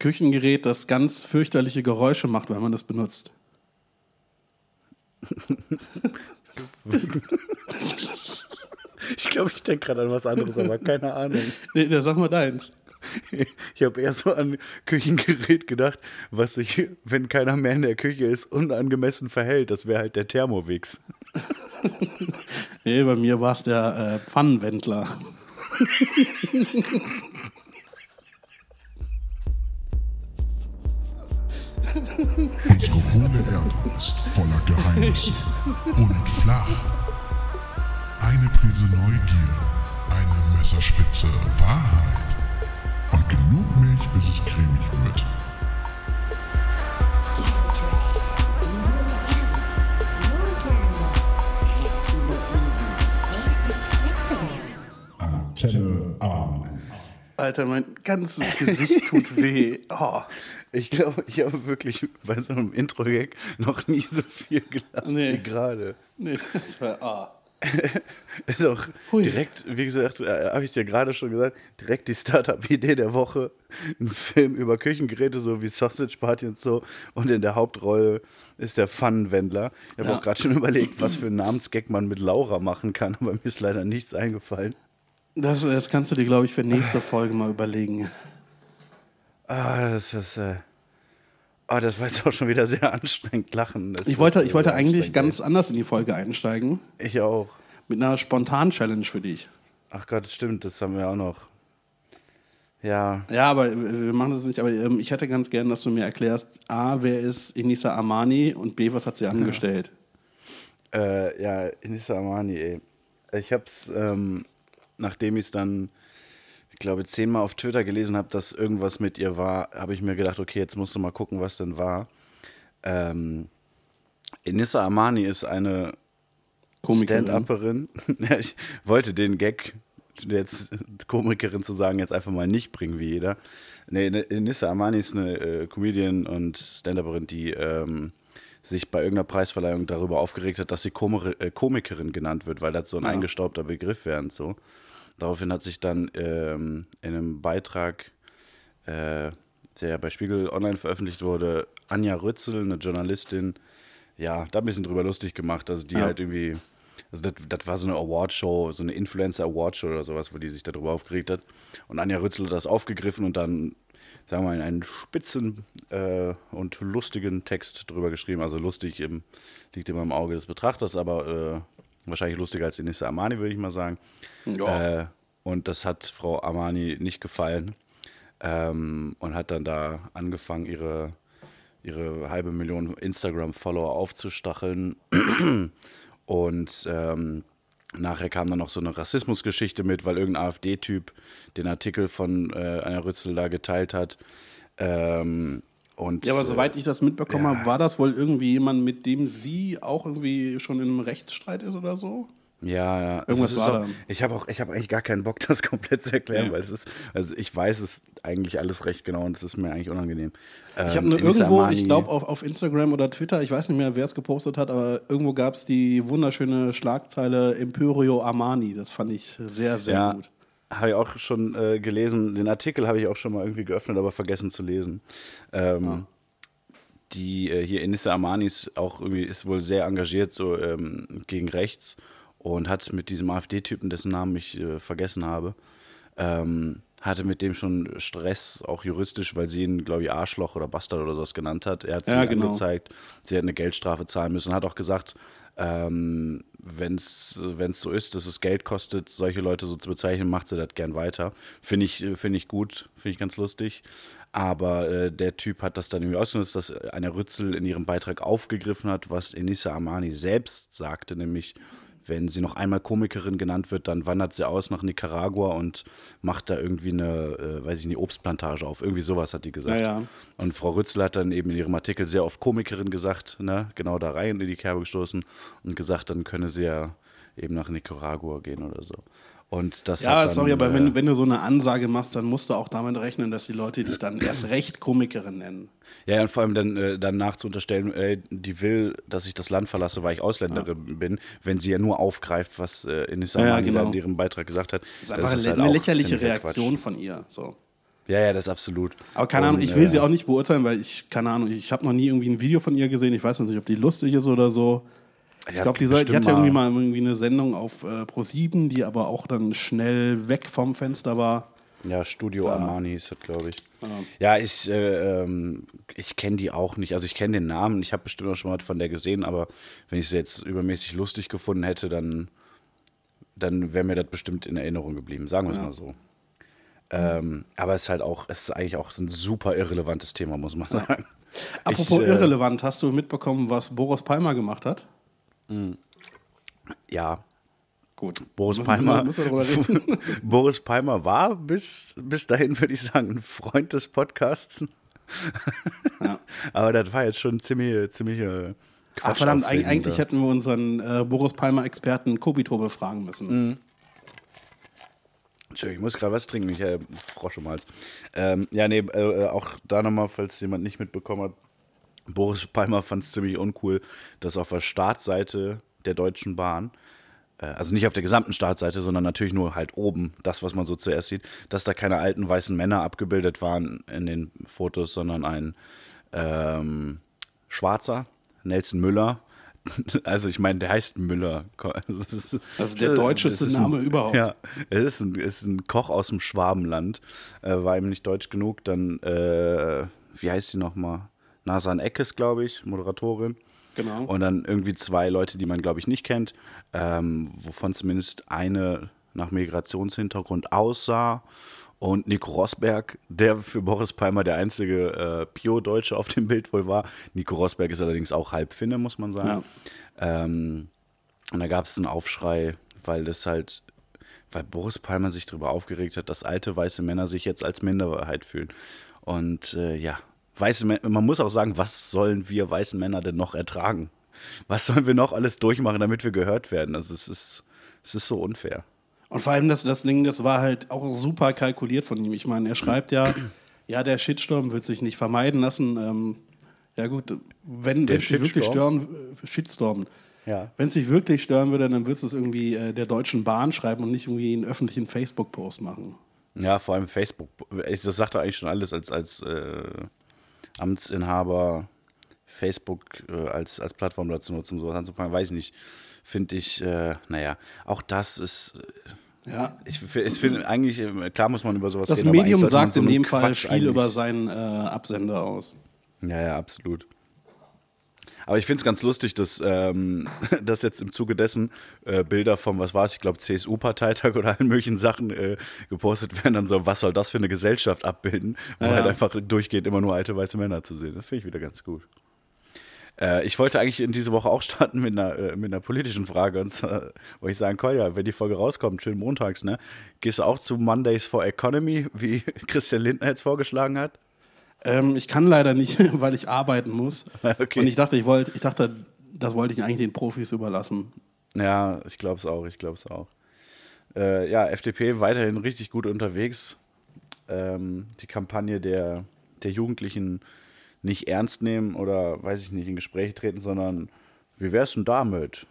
Küchengerät, das ganz fürchterliche Geräusche macht, wenn man das benutzt. Ich glaube, ich denke gerade an was anderes, aber keine Ahnung. Nee, dann sag mal deins. Ich habe erst mal an Küchengerät gedacht, was sich, wenn keiner mehr in der Küche ist, unangemessen verhält. Das wäre halt der Thermowix. Nee, bei mir war es der Pfannenwendler. Unsere hohle Erde ist voller Geheimnisse und flach. Eine Prise Neugier, eine Messerspitze Wahrheit und genug Milch, bis es cremig wird. Antenne A. Alter, mein ganzes Gesicht tut weh. Oh. Ich glaube, ich habe wirklich bei so einem Intro-Gag noch nie so viel gelacht wie gerade. Nee, das war A. Ist auch direkt, wie gesagt, habe ich dir gerade schon gesagt, direkt die Startup-Idee der Woche. Ein Film über Küchengeräte, so wie Sausage Party und so. Und in der Hauptrolle ist der Pfannenwendler. Ich habe auch gerade schon überlegt, was für einen Namensgag man mit Laura machen kann, aber mir ist leider nichts eingefallen. Das kannst du dir, glaube ich, für nächste Folge mal überlegen. Das war jetzt auch schon wieder sehr anstrengend, lachen. Ich wollte eigentlich ganz anders in die Folge einsteigen. Ich auch. Mit einer Spontan-Challenge für dich. Ach Gott, stimmt, das haben wir auch noch. Ja. Ja, aber wir machen das nicht. Aber ich hätte ganz gern, dass du mir erklärst, A, wer ist Enissa Amani und B, was hat sie angestellt? Enissa Amani, ey. Ich hab's, nachdem ich es dann... ich glaube, 10-mal auf Twitter gelesen habe, dass irgendwas mit ihr war, habe ich mir gedacht, okay, jetzt musst du mal gucken, was denn war. Enissa Amani ist eine Komikerin. Stand-Upperin. Ich wollte den Gag, jetzt Komikerin zu sagen, jetzt einfach mal nicht bringen wie jeder. Nee, Enissa Amani ist eine Comedian und Stand-Upperin, die sich bei irgendeiner Preisverleihung darüber aufgeregt hat, dass sie Komikerin genannt wird, weil das so ein eingestaubter Begriff wäre und so. Daraufhin hat sich dann in einem Beitrag, der bei Spiegel Online veröffentlicht wurde, Anja Rützel, eine Journalistin, da ein bisschen drüber lustig gemacht. Also die halt irgendwie, also das war so eine Awardshow, so eine Influencer-Awardshow oder sowas, wo die sich darüber aufgeregt hat. Und Anja Rützel hat das aufgegriffen und dann, sagen wir mal, in einen spitzen und lustigen Text drüber geschrieben. Also lustig liegt immer im Auge des Betrachters, aber... wahrscheinlich lustiger als Enissa Amani, würde ich mal sagen. Ja. Und das hat Frau Amani nicht gefallen. Und hat dann da angefangen, ihre 500.000 Instagram-Follower aufzustacheln. Und nachher kam dann noch so eine Rassismusgeschichte mit, weil irgendein AfD-Typ den Artikel von Anja Rützel da geteilt hat. Aber soweit ich das mitbekommen habe, war das wohl irgendwie jemand, mit dem sie auch irgendwie schon in einem Rechtsstreit ist oder so? Ja. Irgendwas war da. Ich habe eigentlich gar keinen Bock, das komplett zu erklären, weil es ist, also ich weiß es eigentlich alles recht genau und es ist mir eigentlich unangenehm. Ich habe nur irgendwo, ich glaube auf Instagram oder Twitter, ich weiß nicht mehr, wer es gepostet hat, aber irgendwo gab es die wunderschöne Schlagzeile Emporio Amani. Das fand ich sehr, sehr gut. Habe ich auch schon gelesen, den Artikel habe ich auch schon mal irgendwie geöffnet, aber vergessen zu lesen. Die hier Enissa Amani ist wohl sehr engagiert so gegen rechts und hat mit diesem AfD-Typen, dessen Namen ich vergessen habe, hatte mit dem schon Stress, auch juristisch, weil sie ihn, glaube ich, Arschloch oder Bastard oder sowas genannt hat. Er hat sie angezeigt, sie hat eine Geldstrafe zahlen müssen, hat auch gesagt, wenn es so ist, dass es Geld kostet, solche Leute so zu bezeichnen, macht sie das gern weiter. Finde ich gut, finde ich ganz lustig. Aber der Typ hat das dann irgendwie ausgenutzt, dass Anja Rützel in ihrem Beitrag aufgegriffen hat, was Enissa Amani selbst sagte, nämlich, wenn sie noch einmal Komikerin genannt wird, dann wandert sie aus nach Nicaragua und macht da irgendwie eine Obstplantage auf. Irgendwie sowas hat die gesagt. Ja. Und Frau Rützel hat dann eben in ihrem Artikel sehr oft Komikerin gesagt, ne? Genau da rein in die Kerbe gestoßen und gesagt, dann könne sie ja eben nach Nicaragua gehen oder so. Und das hat dann, sorry, aber wenn du so eine Ansage machst, dann musst du auch damit rechnen, dass die Leute dich dann erst recht Komikerin nennen. Ja, und vor allem dann danach zu unterstellen, die will, dass ich das Land verlasse, weil ich Ausländerin bin, wenn sie ja nur aufgreift, was Enissa Amani in ihrem Beitrag gesagt hat. Das ist einfach eine lächerliche Reaktion von ihr. So. Ja, ja, das absolut. Aber keine Ahnung, ich will sie auch nicht beurteilen, weil ich habe noch nie irgendwie ein Video von ihr gesehen. Ich weiß nicht, ob die lustig ist oder so. Ich glaube, die hat ja irgendwie mal eine Sendung auf Pro7, die aber auch dann schnell weg vom Fenster war. Ja, Studio Armani ist das, glaube ich. Ja, ich kenne die auch nicht. Also ich kenne den Namen, ich habe bestimmt auch schon mal von der gesehen, aber wenn ich sie jetzt übermäßig lustig gefunden hätte, dann wäre mir das bestimmt in Erinnerung geblieben, sagen wir es mal so. Aber es ist eigentlich auch ein super irrelevantes Thema, muss man sagen. Apropos irrelevant, hast du mitbekommen, was Boris Palmer gemacht hat? Ja. Gut. Boris Palmer war bis dahin, würde ich sagen, ein Freund des Podcasts. Ja. Aber das war jetzt schon ziemlich Quatsch. Ach verdammt, eigentlich hätten wir unseren Boris Palmer-Experten Kobito befragen müssen. Mhm. Entschuldigung, ich muss gerade was trinken, ich frosche mal. Auch da nochmal, falls jemand nicht mitbekommen hat, Boris Palmer fand es ziemlich uncool, dass auf der Startseite der Deutschen Bahn, also nicht auf der gesamten Startseite, sondern natürlich nur halt oben, das, was man so zuerst sieht, dass da keine alten weißen Männer abgebildet waren in den Fotos, sondern ein Schwarzer, Nelson Müller. Also ich meine, der heißt Müller. Also der deutscheste Name überhaupt. Ja, es ist ein Koch aus dem Schwabenland. War ihm nicht deutsch genug. Dann, wie heißt die nochmal? Nasan Eckes, glaube ich, Moderatorin. Genau. Und dann irgendwie zwei Leute, die man, glaube ich, nicht kennt. Wovon zumindest eine nach Migrationshintergrund aussah. Und Nico Rosberg, der für Boris Palmer der einzige Pio-Deutsche auf dem Bild wohl war. Nico Rosberg ist allerdings auch halb Finne, muss man sagen. Ja. Und da gab es einen Aufschrei, weil Boris Palmer sich darüber aufgeregt hat, dass alte weiße Männer sich jetzt als Minderheit fühlen. Und weiße Männer, man muss auch sagen, was sollen wir weißen Männer denn noch ertragen? Was sollen wir noch alles durchmachen, damit wir gehört werden? Also es ist so unfair. Und vor allem das Ding, das war halt auch super kalkuliert von ihm. Ich meine, er schreibt ja, der Shitstorm wird sich nicht vermeiden lassen. Ja gut, wenn es sich wirklich stören würde, dann würdest du es irgendwie der Deutschen Bahn schreiben und nicht irgendwie einen öffentlichen Facebook-Post machen. Ja, vor allem Facebook. Das sagt er eigentlich schon alles als Amtsinhaber, Facebook als Plattform dazu nutzen, sowas anzufangen, weiß ich nicht. Finde ich, auch das ist, ja. Ich finde eigentlich, klar muss man über sowas reden. Das Medium sagt in dem Fall viel über seinen Absender aus. Ja, ja, absolut. Aber ich finde es ganz lustig, dass jetzt im Zuge dessen Bilder vom, CSU-Parteitag oder allen möglichen Sachen gepostet werden. Dann so, was soll das für eine Gesellschaft abbilden, wo halt einfach durchgehend immer nur alte weiße Männer zu sehen. Das finde ich wieder ganz gut. Ich wollte eigentlich in diese Woche auch starten mit einer politischen Frage. Und zwar wollte ich sagen, Kolja, wenn die Folge rauskommt, schön montags, ne? Gehst du auch zu Mondays for Economy, wie Christian Lindner jetzt vorgeschlagen hat? Ich kann leider nicht, weil ich arbeiten muss. Okay. Und ich dachte, das wollte ich eigentlich den Profis überlassen. Ja, ich glaube es auch. FDP weiterhin richtig gut unterwegs. Die Kampagne der Jugendlichen nicht ernst nehmen oder, weiß ich nicht, in Gespräche treten, sondern wie wär's denn damit?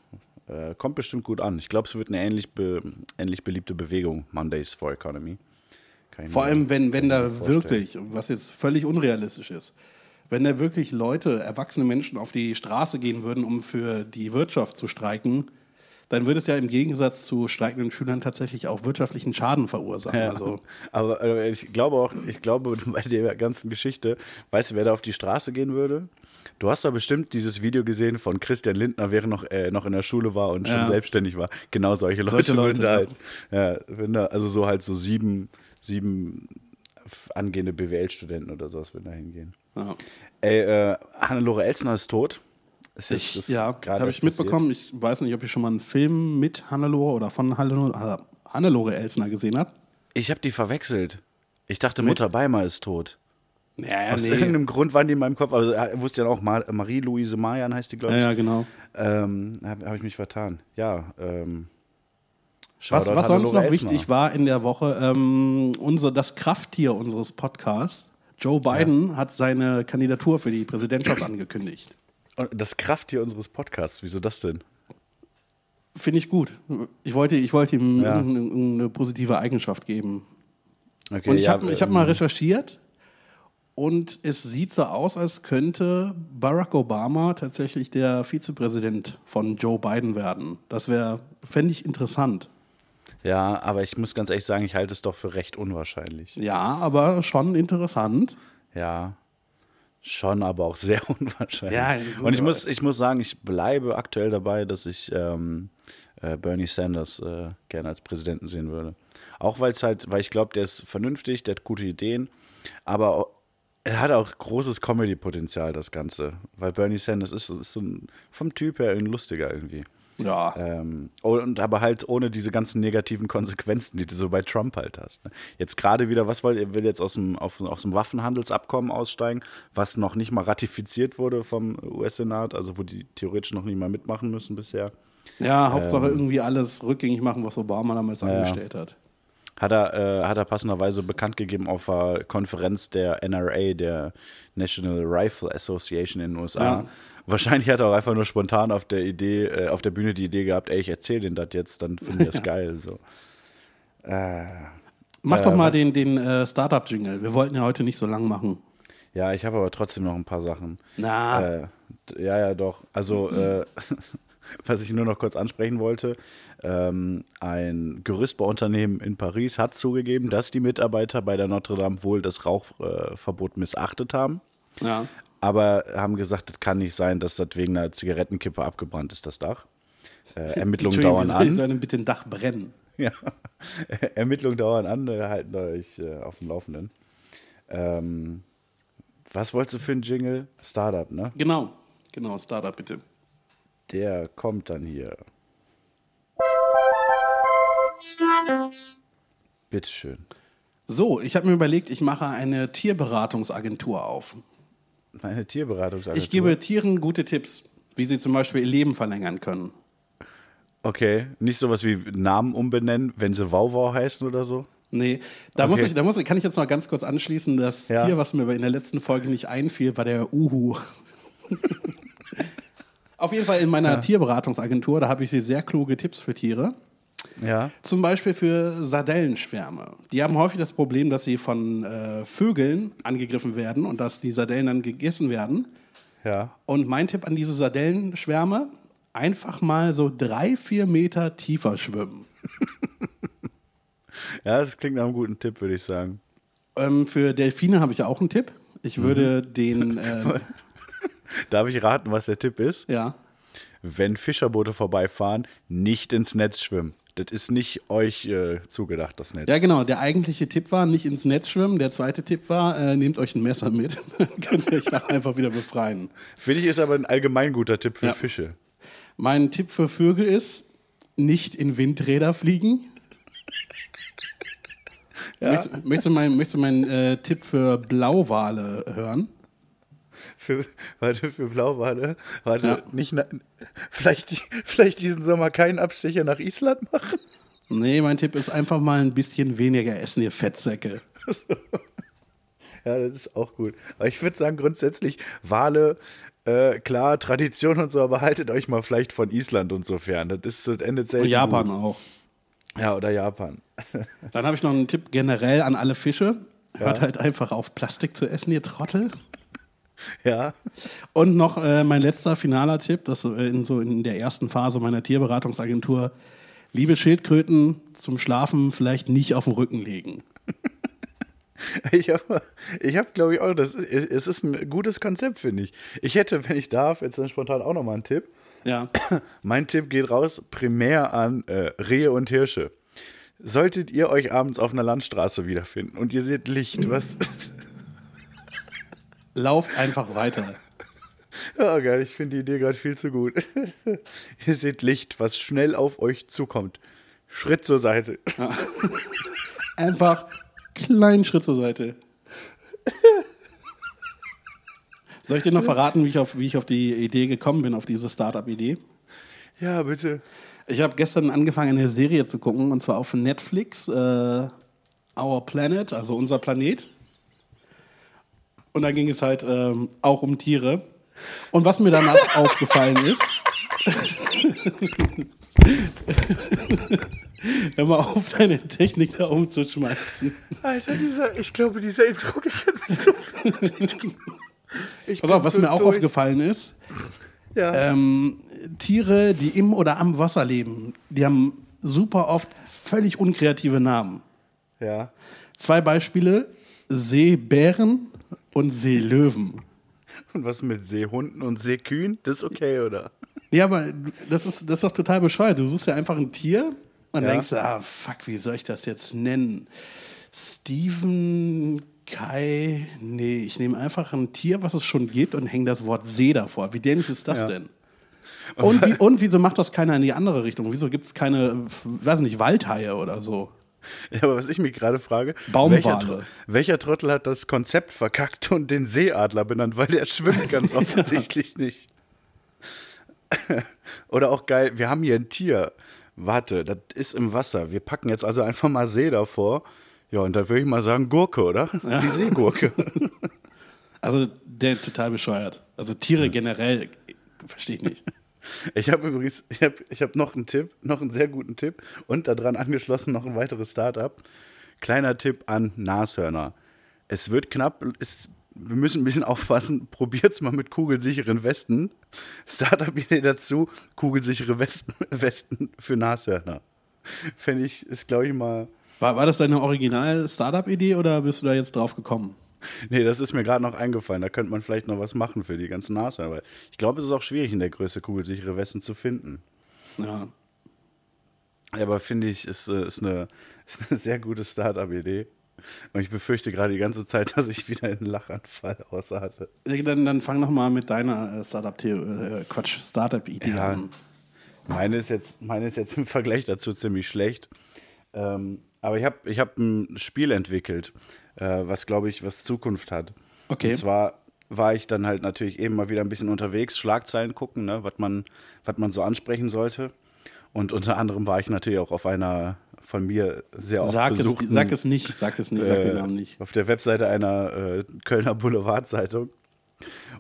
Kommt bestimmt gut an. Ich glaube, es wird eine ähnlich beliebte Bewegung, Mondays for Economy. Vor allem, wenn da wirklich, was jetzt völlig unrealistisch ist, wenn da wirklich Leute, erwachsene Menschen auf die Straße gehen würden, um für die Wirtschaft zu streiken, dann würde es ja im Gegensatz zu streikenden Schülern tatsächlich auch wirtschaftlichen Schaden verursachen. Ja, also. Aber ich glaube bei der ganzen Geschichte, weißt du, wer da auf die Straße gehen würde? Du hast da bestimmt dieses Video gesehen von Christian Lindner, während noch in der Schule war und schon selbstständig war. Genau solche Leute würden da halt, so 7 angehende BWL-Studenten oder sowas würden da hingehen. Ja. Hannelore Elsner ist tot. Habe ich mitbekommen. Ich weiß nicht, ob ich schon mal einen Film mit Hannelore oder von Hannelore Elsner gesehen habe. Ich habe die verwechselt. Ich dachte, Mutter Beimer ist tot. Ja, aus irgendeinem Grund waren die in meinem Kopf. Also wusste ja auch, Marie-Louise Marian heißt die, glaube ich. Ja, genau. Habe ich mich vertan. Ja, was sonst noch wichtig war in der Woche, das Krafttier unseres Podcasts, Joe Biden, hat seine Kandidatur für die Präsidentschaft angekündigt. Das Krafttier unseres Podcasts, wieso das denn? Finde ich gut. Ich wollte ihm eine positive Eigenschaft geben. Okay, und ich habe mal recherchiert und es sieht so aus, als könnte Barack Obama tatsächlich der Vizepräsident von Joe Biden werden. Das fände ich interessant. Ja, aber ich muss ganz ehrlich sagen, ich halte es doch für recht unwahrscheinlich. Ja, aber schon interessant. Ja, schon, aber auch sehr unwahrscheinlich. Ja, und ich muss sagen, ich bleibe aktuell dabei, dass ich Bernie Sanders gerne als Präsidenten sehen würde. Auch weil ich glaube, der ist vernünftig, der hat gute Ideen, aber er hat auch großes Comedy-Potenzial, das Ganze. Weil Bernie Sanders ist so ein, vom Typ her ein Lustiger irgendwie. Ja. Und aber halt ohne diese ganzen negativen Konsequenzen, die du so bei Trump halt hast. Jetzt gerade wieder, will jetzt aus dem Waffenhandelsabkommen aussteigen, was noch nicht mal ratifiziert wurde vom US-Senat, also wo die theoretisch noch nicht mal mitmachen müssen bisher. Ja, Hauptsache irgendwie alles rückgängig machen, was Obama damals angestellt hat. Hat er passenderweise bekannt gegeben auf der Konferenz der NRA, der National Rifle Association in den USA. Ja. Wahrscheinlich hat er auch einfach nur spontan auf der Bühne die Idee gehabt, ey, ich erzähle denen das jetzt, dann finden die das geil. So. Mach doch mal den Startup-Jingle. Wir wollten ja heute nicht so lang machen. Ja, ich habe aber trotzdem noch ein paar Sachen. Na. Ja, doch. Also, was ich nur noch kurz ansprechen wollte, ein Gerüstbauunternehmen in Paris hat zugegeben, dass die Mitarbeiter bei der Notre Dame wohl das Rauchverbot missachtet haben. Ja. Aber haben gesagt, das kann nicht sein, dass das wegen einer Zigarettenkippe abgebrannt ist, das Dach. Ermittlungen dauern an. Wir sollen bitte ein Dach brennen. Ja. Ermittlungen dauern an, halten euch auf dem Laufenden. Was wolltest du für einen Jingle? Startup, ne? Genau, Startup bitte. Der kommt dann hier. Startups. Bitteschön. So, ich habe mir überlegt, ich mache eine Tierberatungsagentur auf. Eine Tierberatungsagentur? Ich gebe Tieren gute Tipps, wie sie zum Beispiel ihr Leben verlängern können. Okay, nicht sowas wie Namen umbenennen, wenn sie Wauwau heißen oder so? Nee, kann ich jetzt noch ganz kurz anschließen, das Tier, was mir in der letzten Folge nicht einfiel, war der Uhu. Auf jeden Fall in meiner Tierberatungsagentur, da habe ich sehr kluge Tipps für Tiere. Ja. Zum Beispiel für Sardellenschwärme. Die haben häufig das Problem, dass sie von Vögeln angegriffen werden und dass die Sardellen dann gegessen werden. Ja. Und mein Tipp an diese Sardellenschwärme, einfach mal so 3-4 Meter tiefer schwimmen. Ja, das klingt nach einem guten Tipp, würde ich sagen. Für Delfine habe ich auch einen Tipp. Ich würde den... Darf ich raten, was der Tipp ist? Ja. Wenn Fischerboote vorbeifahren, nicht ins Netz schwimmen. Das ist nicht euch zugedacht, das Netz. Ja, genau. Der eigentliche Tipp war, nicht ins Netz schwimmen. Der zweite Tipp war, nehmt euch ein Messer mit. Dann könnt ihr euch einfach wieder befreien. Finde ich, ist aber ein allgemein guter Tipp für Fische. Mein Tipp für Vögel ist, nicht in Windräder fliegen. Ja. Möchtest du meinen Tipp für Blauwale hören? Für Blauwale. Vielleicht diesen Sommer keinen Abstecher nach Island machen? Nee, mein Tipp ist einfach mal ein bisschen weniger essen, ihr Fettsäcke. Ja, das ist auch gut. Aber ich würde sagen, grundsätzlich Wale, klar, Tradition und so, aber haltet euch mal vielleicht von Island und so fern. Das endet selten. Und Japan gut. Auch. Ja, oder Japan. Dann habe ich noch einen Tipp generell an alle Fische. Hört halt einfach auf, Plastik zu essen, ihr Trottel. Ja. Und noch mein letzter finaler Tipp, das in der ersten Phase meiner Tierberatungsagentur: Liebe Schildkröten, zum Schlafen vielleicht nicht auf den Rücken legen. Ich hab, glaube ich, auch, es ist ein gutes Konzept, finde ich. Ich hätte, wenn ich darf, jetzt dann spontan auch nochmal einen Tipp. Ja. Mein Tipp geht raus primär an Rehe und Hirsche. Solltet ihr euch abends auf einer Landstraße wiederfinden und ihr seht Licht, was... Lauft einfach weiter. Oh geil, ich finde die Idee gerade viel zu gut. Ihr seht Licht, was schnell auf euch zukommt. Schritt zur Seite. Ja. Einfach kleinen Schritt zur Seite. Soll ich dir noch verraten, wie ich auf die Idee gekommen bin, auf diese Startup-Idee? Ja, bitte. Ich habe gestern angefangen, eine Serie zu gucken, und zwar auf Netflix, Our Planet, also unser Planet. Und dann ging es halt auch um Tiere. Und was mir danach aufgefallen ist, Hör mal auf, deine Technik da umzuschmeißen. Alter, ich glaube, dieser Intro gefällt mir so viel. Pass auf, was so mir auch aufgefallen ist. Ja. Tiere, die im oder am Wasser leben, die haben super oft völlig unkreative Namen. Ja. 2 Beispiele: Seebären und Seelöwen. Und was mit Seehunden und Seekühen? Das ist okay, oder? Ja, aber das ist doch total bescheuert. Du suchst ja einfach ein Tier und denkst, wie soll ich das jetzt nennen? Steven, Kai, nee, ich nehme einfach ein Tier, was es schon gibt und hänge das Wort See davor. Wie dämlich ist das denn? Und wieso macht das keiner in die andere Richtung? Wieso gibt es keine, weiß nicht, Waldhaie oder so? Ja, aber was ich mich gerade frage, welcher Trottel hat das Konzept verkackt und den Seeadler benannt, weil der schwimmt ganz offensichtlich nicht. Oder auch geil, wir haben hier ein Tier, warte, das ist im Wasser, wir packen jetzt also einfach mal See davor. Ja, und da würde ich mal sagen Gurke, oder? Ja. Die Seegurke. Also der ist total bescheuert. Also Tiere generell, verstehe ich nicht. Ich habe übrigens, ich hab noch einen Tipp, noch einen sehr guten Tipp und daran angeschlossen noch ein weiteres Startup. Kleiner Tipp an Nashörner. Es wird knapp, wir müssen ein bisschen aufpassen, probiert's mal mit kugelsicheren Westen. Startup-Idee dazu, kugelsichere Westen für Nashörner. Fände ich, ist glaube ich mal... War das deine Original-Startup-Idee oder bist du da jetzt drauf gekommen? Nee, das ist mir gerade noch eingefallen. Da könnte man vielleicht noch was machen für die ganzen Nashörner. Ich glaube, es ist auch schwierig, in der Größe kugelsichere Westen zu finden. Ja. Aber finde ich, ist eine sehr gute Startup-Idee. Und ich befürchte gerade die ganze Zeit, dass ich wieder einen Lachanfall aushatte. Dann fang noch mal mit deiner Startup-Idee an. Meine ist jetzt im Vergleich dazu ziemlich schlecht. Aber ich hab ein Spiel entwickelt, was Zukunft hat. Okay. Und zwar war ich dann halt natürlich eben mal wieder ein bisschen unterwegs, Schlagzeilen gucken, ne, was man so ansprechen sollte. Und unter anderem war ich natürlich auch auf einer von mir sehr oft besuchten... Sag es nicht, sag den Namen nicht. Auf der Webseite einer Kölner Boulevardzeitung.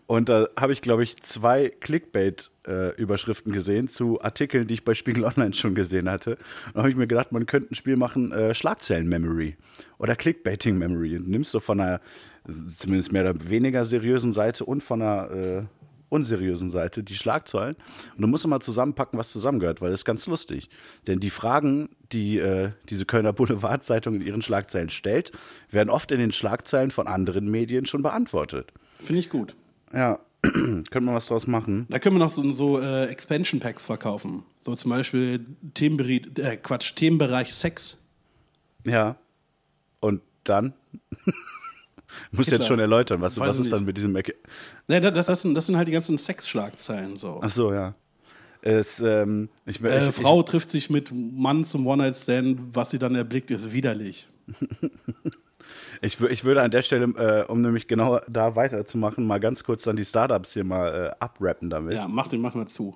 Und da habe ich, glaube ich, 2 Clickbait-Überschriften gesehen zu Artikeln, die ich bei Spiegel Online schon gesehen hatte. Und da habe ich mir gedacht, man könnte ein Spiel machen, Schlagzeilen-Memory oder Clickbaiting-Memory. Nimmst du von einer zumindest mehr oder weniger seriösen Seite und von einer unseriösen Seite die Schlagzeilen. Und du musst immer zusammenpacken, was zusammengehört, weil das ist ganz lustig. Denn die Fragen, die diese Kölner Boulevardzeitung in ihren Schlagzeilen stellt, werden oft in den Schlagzeilen von anderen Medien schon beantwortet. Finde ich gut. Ja, könnte man was draus machen. Da können wir noch so Expansion Packs verkaufen. So zum Beispiel Themenbereich Sex. Ja. Und dann? Muss jetzt schon erläutern, was ist dann mit diesem... Nee, das sind halt die ganzen Sex-Schlagzeilen. So. Ach so, ja. Frau trifft sich mit Mann zum One-Night-Stand, was sie dann erblickt, ist widerlich. Ich würde an der Stelle, um nämlich genau da weiterzumachen, mal ganz kurz dann die Startups hier mal abrappen damit. Ja, mach mal zu.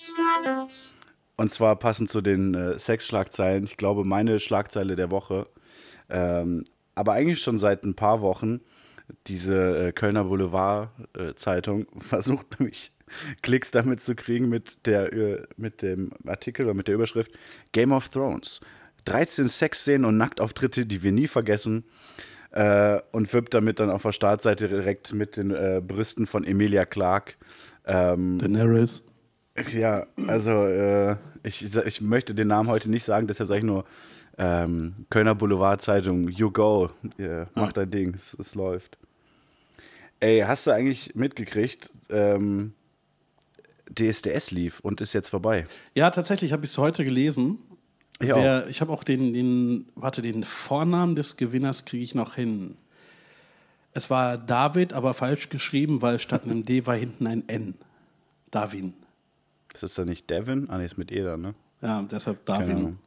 Startups. Und zwar passend zu den Sex-Schlagzeilen. Ich glaube, meine Schlagzeile der Woche, aber eigentlich schon seit ein paar Wochen, diese Kölner Boulevard-Zeitung versucht nämlich Klicks damit zu kriegen mit dem Artikel oder mit der Überschrift Game of Thrones. 13 Sexszenen und Nacktauftritte, die wir nie vergessen, und wirbt damit dann auf der Startseite direkt mit den Brüsten von Emilia Clarke. Daenerys. Ja, also ich möchte den Namen heute nicht sagen, deshalb sage ich nur Kölner Boulevardzeitung, you go, mach dein Ding, es läuft. Ey, hast du eigentlich mitgekriegt, DSDS lief und ist jetzt vorbei? Ja, tatsächlich habe ich es heute gelesen. Ich habe auch den Vornamen des Gewinners kriege ich noch hin. Es war David, aber falsch geschrieben, weil statt einem D war hinten ein N. Davin. Ist das dann nicht Devin? Ah, nee, ist mit E dann, ne? Ja, deshalb Davin.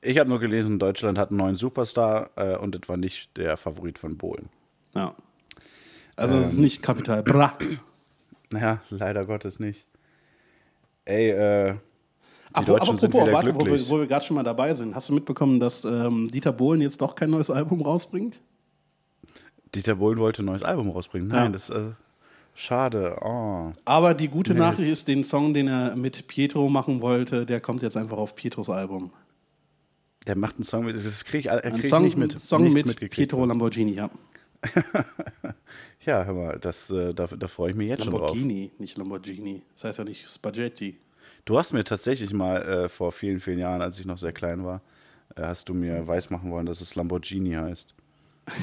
Ich habe nur gelesen, Deutschland hat einen neuen Superstar und das war nicht der Favorit von Bohlen. Ja. Also es ist nicht Kapital Bra. Naja, leider Gottes nicht. Ey, wo wir gerade schon mal dabei sind, hast du mitbekommen, dass Dieter Bohlen jetzt doch kein neues Album rausbringt? Dieter Bohlen wollte ein neues Album rausbringen? Nein, ja. Das Schade. Oh. Aber die gute Nachricht ist, den Song, den er mit Pietro machen wollte, der kommt jetzt einfach auf Pietros Album. Der macht einen Song mit, das krieg ich nicht mit. Song mit Pietro Lamborghini, ja. Ja, hör mal, da freue ich mich jetzt schon drauf. Lamborghini, nicht Lamborghini. Das heißt ja nicht Spaghetti. Du hast mir tatsächlich mal vor vielen, vielen Jahren, als ich noch sehr klein war, hast du mir weismachen wollen, dass es Lamborghini heißt.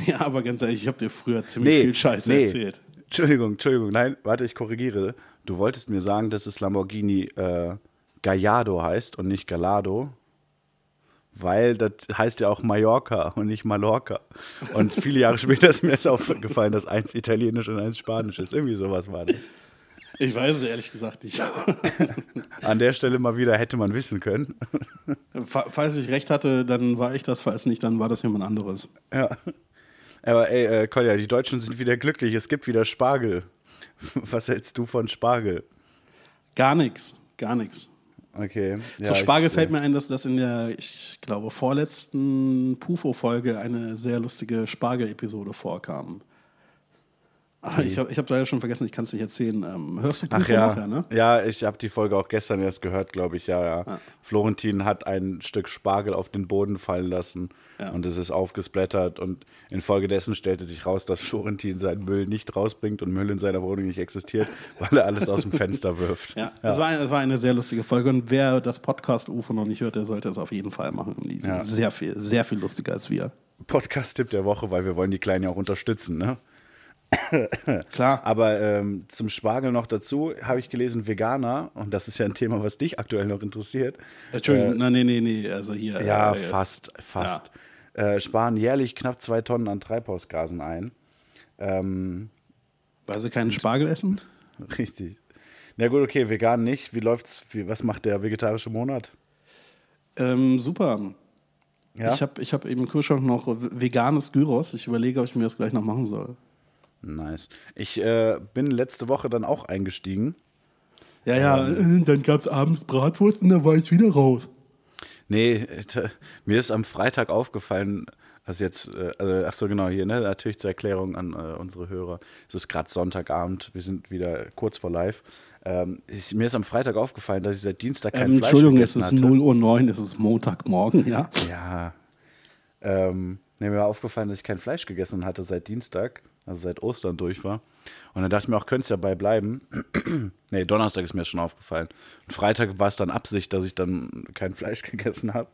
Ja, aber ganz ehrlich, ich habe dir früher ziemlich viel Scheiße erzählt. Entschuldigung, nein, warte, ich korrigiere. Du wolltest mir sagen, dass es Lamborghini Gallardo heißt und nicht Gallardo, weil das heißt ja auch Mallorca und nicht Mallorca. Und viele Jahre später ist mir das aufgefallen, dass eins italienisch und eins spanisch ist. Irgendwie sowas war das. Ich weiß es ehrlich gesagt nicht. An der Stelle mal wieder hätte man wissen können. Falls ich recht hatte, dann war ich das. Falls nicht, dann war das jemand anderes. Ja. Aber ey, Kolja, die Deutschen sind wieder glücklich. Es gibt wieder Spargel. Was hältst du von Spargel? Gar nichts. Okay. Ja, zu Spargel fällt mir ein, dass das in der, ich glaube, vorletzten Pufo-Folge eine sehr lustige Spargel-Episode vorkam. Okay. Ich hab leider schon vergessen, ich kann es nicht erzählen. Hörst du Pufo nachher, ne? Ja, ich habe die Folge auch gestern erst gehört, glaube ich. Ja. Ah. Florentin hat ein Stück Spargel auf den Boden fallen lassen und es ist aufgesplättert. Und infolgedessen stellte sich raus, dass Florentin seinen Müll nicht rausbringt und Müll in seiner Wohnung nicht existiert, weil er alles aus dem Fenster wirft. Ja, das war eine sehr lustige Folge. Und wer das Podcast-UFO noch nicht hört, der sollte es auf jeden Fall machen. Die sind sehr viel lustiger als wir. Podcast-Tipp der Woche, weil wir wollen die Kleinen ja auch unterstützen, ne? Klar. Aber zum Spargel noch dazu habe ich gelesen, Veganer, und das ist ja ein Thema, was dich aktuell noch interessiert. Entschuldigung, nee, also hier. Ja, fast. Ja. Sparen jährlich knapp 2 Tonnen an Treibhausgasen ein. Weil sie keinen Spargel essen? Richtig. Na gut, okay, vegan nicht. Wie läuft's? Was macht der vegetarische Monat? Super. Ja? Ich hab eben im Kühlschrank noch veganes Gyros. Ich überlege, ob ich mir das gleich noch machen soll. Nice. Ich bin letzte Woche dann auch eingestiegen. Ja, dann gab es abends Bratwurst und dann war ich wieder raus. Nee, mir ist am Freitag aufgefallen, also jetzt, achso genau, hier, ne, natürlich zur Erklärung an unsere Hörer, es ist gerade Sonntagabend, wir sind wieder kurz vor live. Mir ist am Freitag aufgefallen, dass ich seit Dienstag kein Fleisch gegessen hatte. Entschuldigung, es ist 0:09 Uhr, es ist Montagmorgen, ja? Ja, mir war aufgefallen, dass ich kein Fleisch gegessen hatte seit Dienstag. Also seit Ostern durch war. Und dann dachte ich mir auch, könnte es ja bei bleiben. Nee, Donnerstag ist mir schon aufgefallen. Und Freitag war es dann Absicht, dass ich dann kein Fleisch gegessen habe.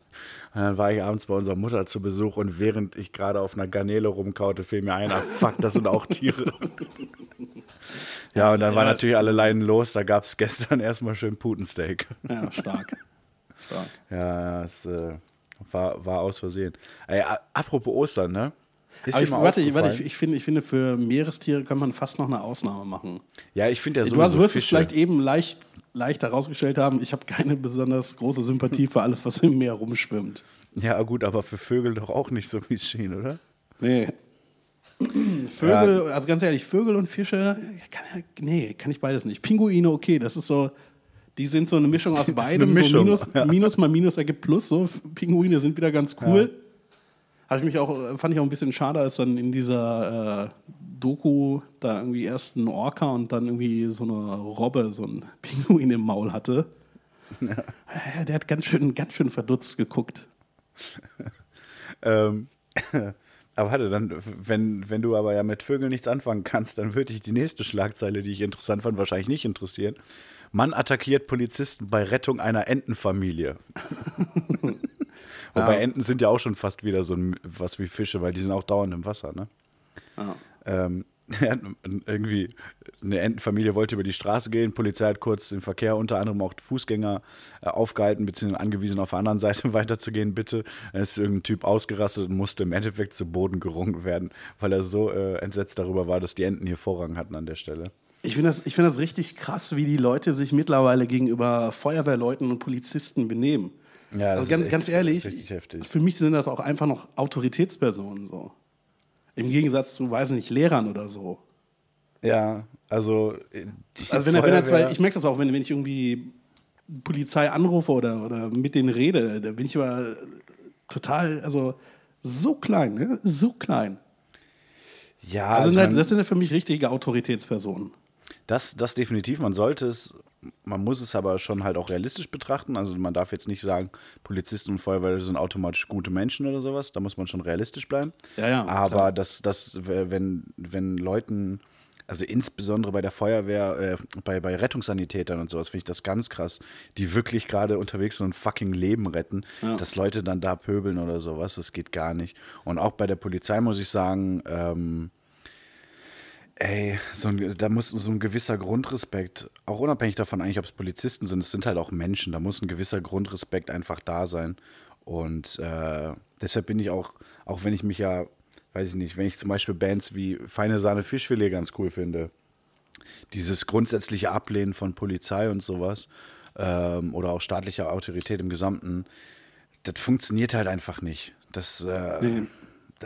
Und dann war ich abends bei unserer Mutter zu Besuch und während ich gerade auf einer Garnele rumkaute, fiel mir ein, fuck, das sind auch Tiere. Ja, und dann waren natürlich alle Leinen los. Da gab es gestern erstmal schön Putensteak. Ja, stark. Ja, es war aus Versehen. Ey, apropos Ostern, ne? Ich finde, für Meerestiere kann man fast noch eine Ausnahme machen. Ja, ich finde ja sowieso. Du wirst es vielleicht eben leicht herausgestellt haben, ich habe keine besonders große Sympathie für alles, was im Meer rumschwimmt. Ja gut, aber für Vögel doch auch nicht so, wie es schien, oder? Nee. Vögel, also ganz ehrlich, Vögel und Fische, kann ich beides nicht. Pinguine, okay, das ist so, die sind so eine Mischung aus beidem. So Minus mal Minus ergibt Plus, so Pinguine sind wieder ganz cool. Ja. Fand ich auch ein bisschen schade, als dann in dieser Doku da irgendwie erst ein Orca und dann irgendwie so eine Robbe, so ein Pinguin im Maul hatte. Ja. Der hat ganz schön verdutzt geguckt. Aber warte, dann, wenn du aber ja mit Vögeln nichts anfangen kannst, dann würde dich die nächste Schlagzeile, die ich interessant fand, wahrscheinlich nicht interessieren. Mann attackiert Polizisten bei Rettung einer Entenfamilie. Wobei Enten sind ja auch schon fast wieder so was wie Fische, weil die sind auch dauernd im Wasser, ne? Ah. Irgendwie eine Entenfamilie wollte über die Straße gehen, Polizei hat kurz den Verkehr, unter anderem auch Fußgänger aufgehalten, beziehungsweise angewiesen, auf der anderen Seite weiterzugehen, bitte. Dann ist irgendein Typ ausgerastet und musste im Endeffekt zu Boden gerungen werden, weil er so entsetzt darüber war, dass die Enten hier Vorrang hatten an der Stelle. Ich find das richtig krass, wie die Leute sich mittlerweile gegenüber Feuerwehrleuten und Polizisten benehmen. Ja, also ganz ehrlich, für mich sind das auch einfach noch Autoritätspersonen so. Im Gegensatz zu, weiß nicht, Lehrern oder so. Ja, also ich merke das auch, wenn ich irgendwie Polizei anrufe oder mit denen rede, da bin ich aber total, also so klein, ne? So klein. Ja, also das sind ja für mich richtige Autoritätspersonen. Das definitiv, man muss es aber schon halt auch realistisch betrachten, also man darf jetzt nicht sagen, Polizisten und Feuerwehrleute sind automatisch gute Menschen oder sowas, da muss man schon realistisch bleiben, ja, aber dass wenn Leuten, also insbesondere bei der Feuerwehr, bei Rettungssanitätern und sowas, finde ich das ganz krass, die wirklich gerade unterwegs sind und fucking Leben retten, dass Leute dann da pöbeln oder sowas, das geht gar nicht. Und auch bei der Polizei muss ich sagen, da muss so ein gewisser Grundrespekt, auch unabhängig davon eigentlich, ob es Polizisten sind, es sind halt auch Menschen, da muss ein gewisser Grundrespekt einfach da sein. Und deshalb bin ich auch wenn ich mich ja, weiß ich nicht, wenn ich zum Beispiel Bands wie Feine Sahne Fischfilet ganz cool finde, dieses grundsätzliche Ablehnen von Polizei und sowas oder auch staatlicher Autorität im Gesamten, das funktioniert halt einfach nicht. Das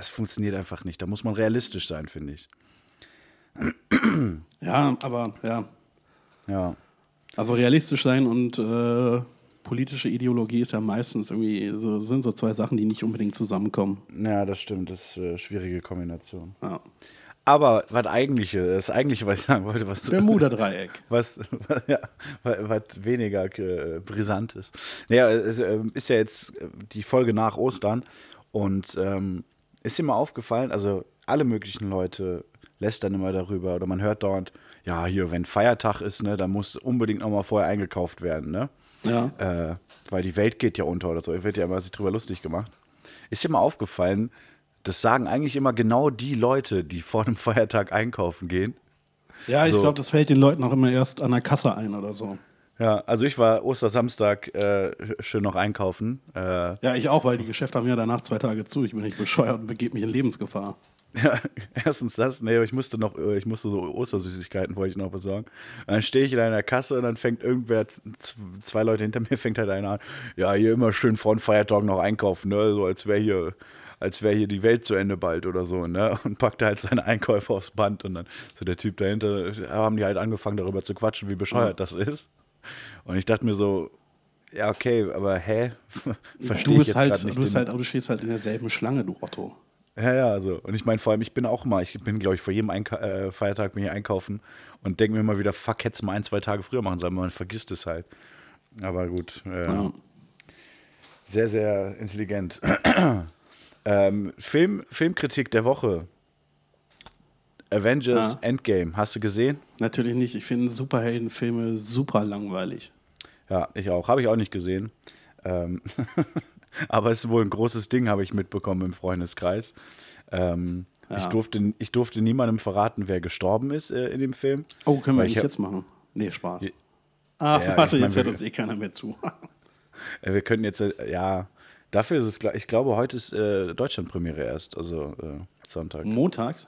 funktioniert einfach nicht. Da muss man realistisch sein, finde ich. Ja, aber ja. Also realistisch sein und politische Ideologie ist ja meistens irgendwie sind so zwei Sachen, die nicht unbedingt zusammenkommen. Ja, das stimmt, das ist eine schwierige Kombination. Ja. Aber das Eigentliche, was ich sagen wollte, was Bermuda-Dreieck. Was weniger brisant ist. Naja, es ist ja jetzt die Folge nach Ostern und ist dir mal aufgefallen, also alle möglichen Leute lästern immer darüber oder man hört dauernd, ja, hier, wenn Feiertag ist, ne, dann muss unbedingt nochmal vorher eingekauft werden, ne? Ja. Weil die Welt geht ja unter oder so, wird ja immer sich drüber lustig gemacht. Ist dir mal aufgefallen, das sagen eigentlich immer genau die Leute, die vor dem Feiertag einkaufen gehen. Ja, ich glaube, das fällt den Leuten auch immer erst an der Kasse ein oder so. Ja, also ich war Ostersamstag schön noch einkaufen. Ja, ich auch, weil die Geschäfte haben ja danach 2 Tage zu. Ich bin nicht bescheuert und begebe mich in Lebensgefahr. Ja, erstens das, aber ich musste so Ostersüßigkeiten, wollte ich noch besorgen. Und dann stehe ich in einer Kasse und dann fängt irgendwer, 2 Leute hinter mir, fängt halt einer an, ja, hier immer schön vor den Feiertag noch einkaufen, ne, so als wäre hier die Welt zu Ende bald oder so, ne, und packte halt seine Einkäufe aufs Band und dann so der Typ dahinter, haben die halt angefangen darüber zu quatschen, wie bescheuert das ist. Und ich dachte mir so, ja, okay, aber hä? Verstehe ich jetzt gerade nicht. Du stehst halt in derselben Schlange, du Otto. Ja, also. Und ich meine, vor allem, ich bin, glaube ich, vor jedem Feiertag bin ich einkaufen und denke mir immer wieder, fuck, hätte es mal 1-2 Tage früher machen sollen, man vergisst es halt. Aber gut. Ja. Sehr, sehr intelligent. Filmkritik der Woche. Avengers Endgame. Hast du gesehen? Natürlich nicht. Ich finde Superheldenfilme super langweilig. Ja, ich auch. Habe ich auch nicht gesehen. Aber es ist wohl ein großes Ding, habe ich mitbekommen im Freundeskreis. Ich durfte niemandem verraten, wer gestorben ist in dem Film. Oh, können wir nicht jetzt machen? Nee, Spaß. Jetzt hört uns keiner mehr zu. Wir können jetzt, dafür ist es, ich glaube, heute ist Deutschlandpremiere erst, also Sonntag. Montags?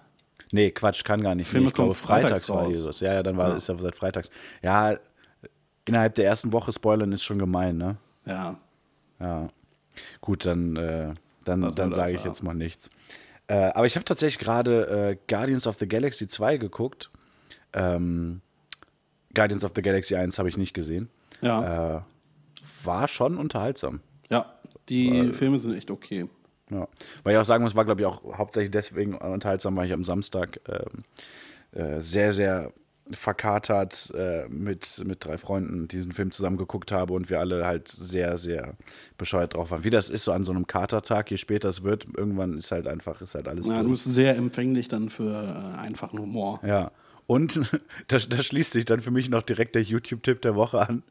Nee, Quatsch, kann gar nicht. Filme kommen glaube, freitags war Jesus. Ja, dann ist er seit freitags. Ja, innerhalb der ersten Woche spoilern ist schon gemein, ne? Ja. Ja, gut, dann sage ich jetzt mal nichts. Aber ich habe tatsächlich gerade Guardians of the Galaxy 2 geguckt. Guardians of the Galaxy 1 habe ich nicht gesehen. Ja. War schon unterhaltsam. Ja, die Filme sind echt okay. Ja, weil ich auch sagen muss, war glaube ich auch hauptsächlich deswegen unterhaltsam, weil ich am Samstag sehr, sehr verkatert mit 3 Freunden diesen Film zusammen geguckt habe und wir alle halt sehr, sehr bescheuert drauf waren. Wie das ist so an so einem Katertag, je später es wird, irgendwann ist halt einfach, ist halt alles drin. Du bist sehr empfänglich dann für einfachen Humor. Ja, und da schließt sich dann für mich noch direkt der YouTube-Tipp der Woche an,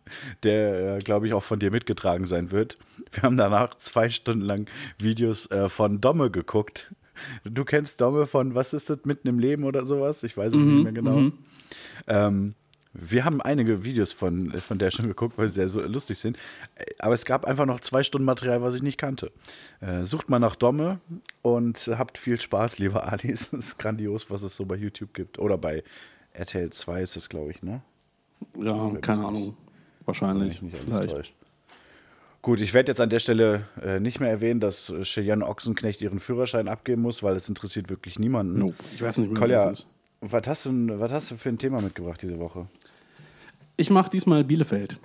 der, glaube ich, auch von dir mitgetragen sein wird. Wir haben danach 2 Stunden lang Videos von Domme geguckt. Du kennst Domme von Was ist das, mitten im Leben oder sowas? Ich weiß es nicht mehr genau. Mhm. Wir haben einige Videos von der schon geguckt, weil sie sehr so lustig sind. Aber es gab einfach noch 2 Stunden Material, was ich nicht kannte. Sucht mal nach Domme und habt viel Spaß, liebe Alis. Es ist grandios, was es so bei YouTube gibt. Oder bei RTL 2 ist es, glaube ich, ne? Ja, keine Ahnung. Wahrscheinlich. Nicht alles. Gut, ich werde jetzt an der Stelle nicht mehr erwähnen, dass Cheyenne Ochsenknecht ihren Führerschein abgeben muss, weil es interessiert wirklich niemanden. Nope. Ich weiß nicht, Kolja, das ist. Was hast du für ein Thema mitgebracht diese Woche? Ich mache diesmal Bielefeld.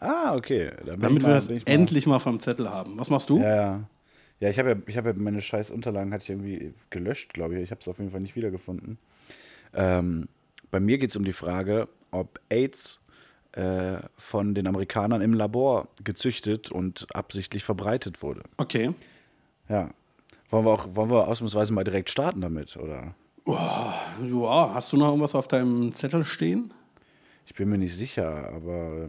Ah, okay. Damit wir das endlich mal vom Zettel haben. Was machst du? Ja, ich hab ja meine scheiß Unterlagen hatte ich irgendwie gelöscht, glaube ich. Ich habe es auf jeden Fall nicht wiedergefunden. Bei mir geht es um die Frage, ob AIDS von den Amerikanern im Labor gezüchtet und absichtlich verbreitet wurde. Okay. Ja. Wollen wir ausnahmsweise mal direkt starten damit, oder? Oh, ja, hast du noch irgendwas auf deinem Zettel stehen? Ich bin mir nicht sicher, aber...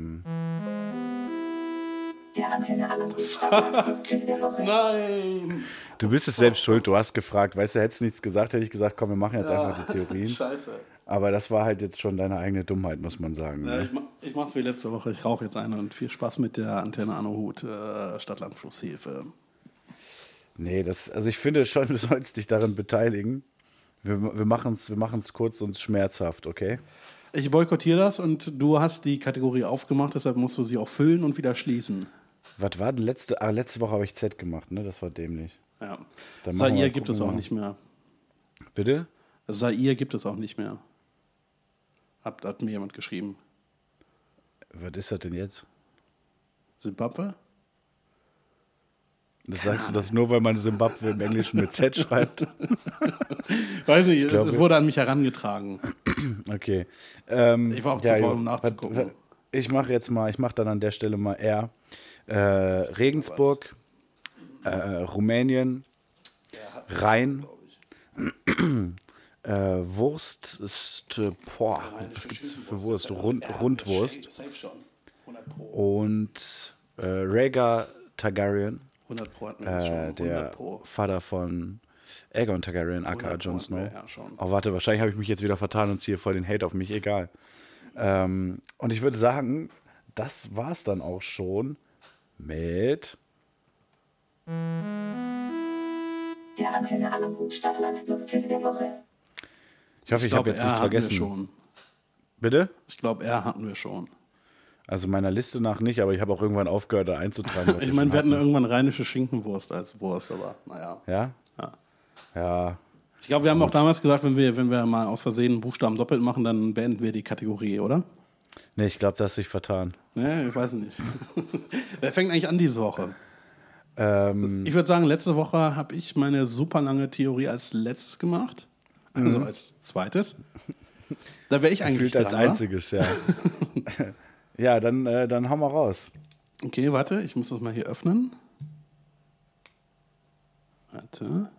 Der Antenne der Woche. Nein! Du bist es selbst schuld, du hast gefragt. Weißt du, hättest du nichts gesagt, hätte ich gesagt, komm, wir machen jetzt einfach die Theorien. Scheiße. Aber das war halt jetzt schon deine eigene Dummheit, muss man sagen. Ja, ne? Ich mach's wie letzte Woche, ich rauche jetzt eine und viel Spaß mit der Antenne Anuhut, Stadtlandflusshilfe. Nee, also ich finde schon, du sollst dich daran beteiligen. Wir machen's kurz und schmerzhaft, okay? Ich boykottiere das und du hast die Kategorie aufgemacht, deshalb musst du sie auch füllen und wieder schließen. Was war denn letzte Woche habe ich Z gemacht, ne? Das war dämlich. Ja. Zaire gibt es auch nicht mehr. Bitte? Zaire gibt es auch nicht mehr. Hat mir jemand geschrieben. Was ist das denn jetzt? Simbabwe? Das sagst du das nur, weil man Simbabwe im Englischen mit Z schreibt? Weiß nicht, es wurde an mich herangetragen. Okay. Ich war auch zu faul, um nachzugucken. Ich mache dann an der Stelle mal R. Regensburg, Rumänien, Rhein, Wurst, boah, was gibt's für Wurst? Rundwurst. Und Rhaegar Targaryen. 100 Pro hatten wir jetzt schon. 100 der Pro. Vater von Aegon Targaryen, aka Jon Snow. Oh, warte, wahrscheinlich habe ich mich jetzt wieder vertan und ziehe voll den Hate auf mich, egal. Und ich würde sagen, das war's dann auch schon mit der Antenne Aluhut Stadtland plus Tipp der Woche. Ich hoffe, ich habe jetzt nichts vergessen. Schon. Bitte? Ich glaube, R hatten wir schon. Also meiner Liste nach nicht, aber ich habe auch irgendwann aufgehört, da einzutragen. Ich meine, wir hatten irgendwann rheinische Schinkenwurst als Wurst, aber naja. Ja? Ja. Ja. Ich glaube, wir haben auch damals gesagt, wenn wir mal aus Versehen einen Buchstaben doppelt machen, dann beenden wir die Kategorie, oder? Nee, ich glaube, das ist sich vertan. Nee, ich weiß nicht. Wer fängt eigentlich an diese Woche? Ich würde sagen, letzte Woche habe ich meine super lange Theorie als letztes gemacht. Also als zweites. Da wäre ich eigentlich dran, als einziges, ja. Ja, dann hauen wir raus. Okay, warte, ich muss das mal hier öffnen. Warte,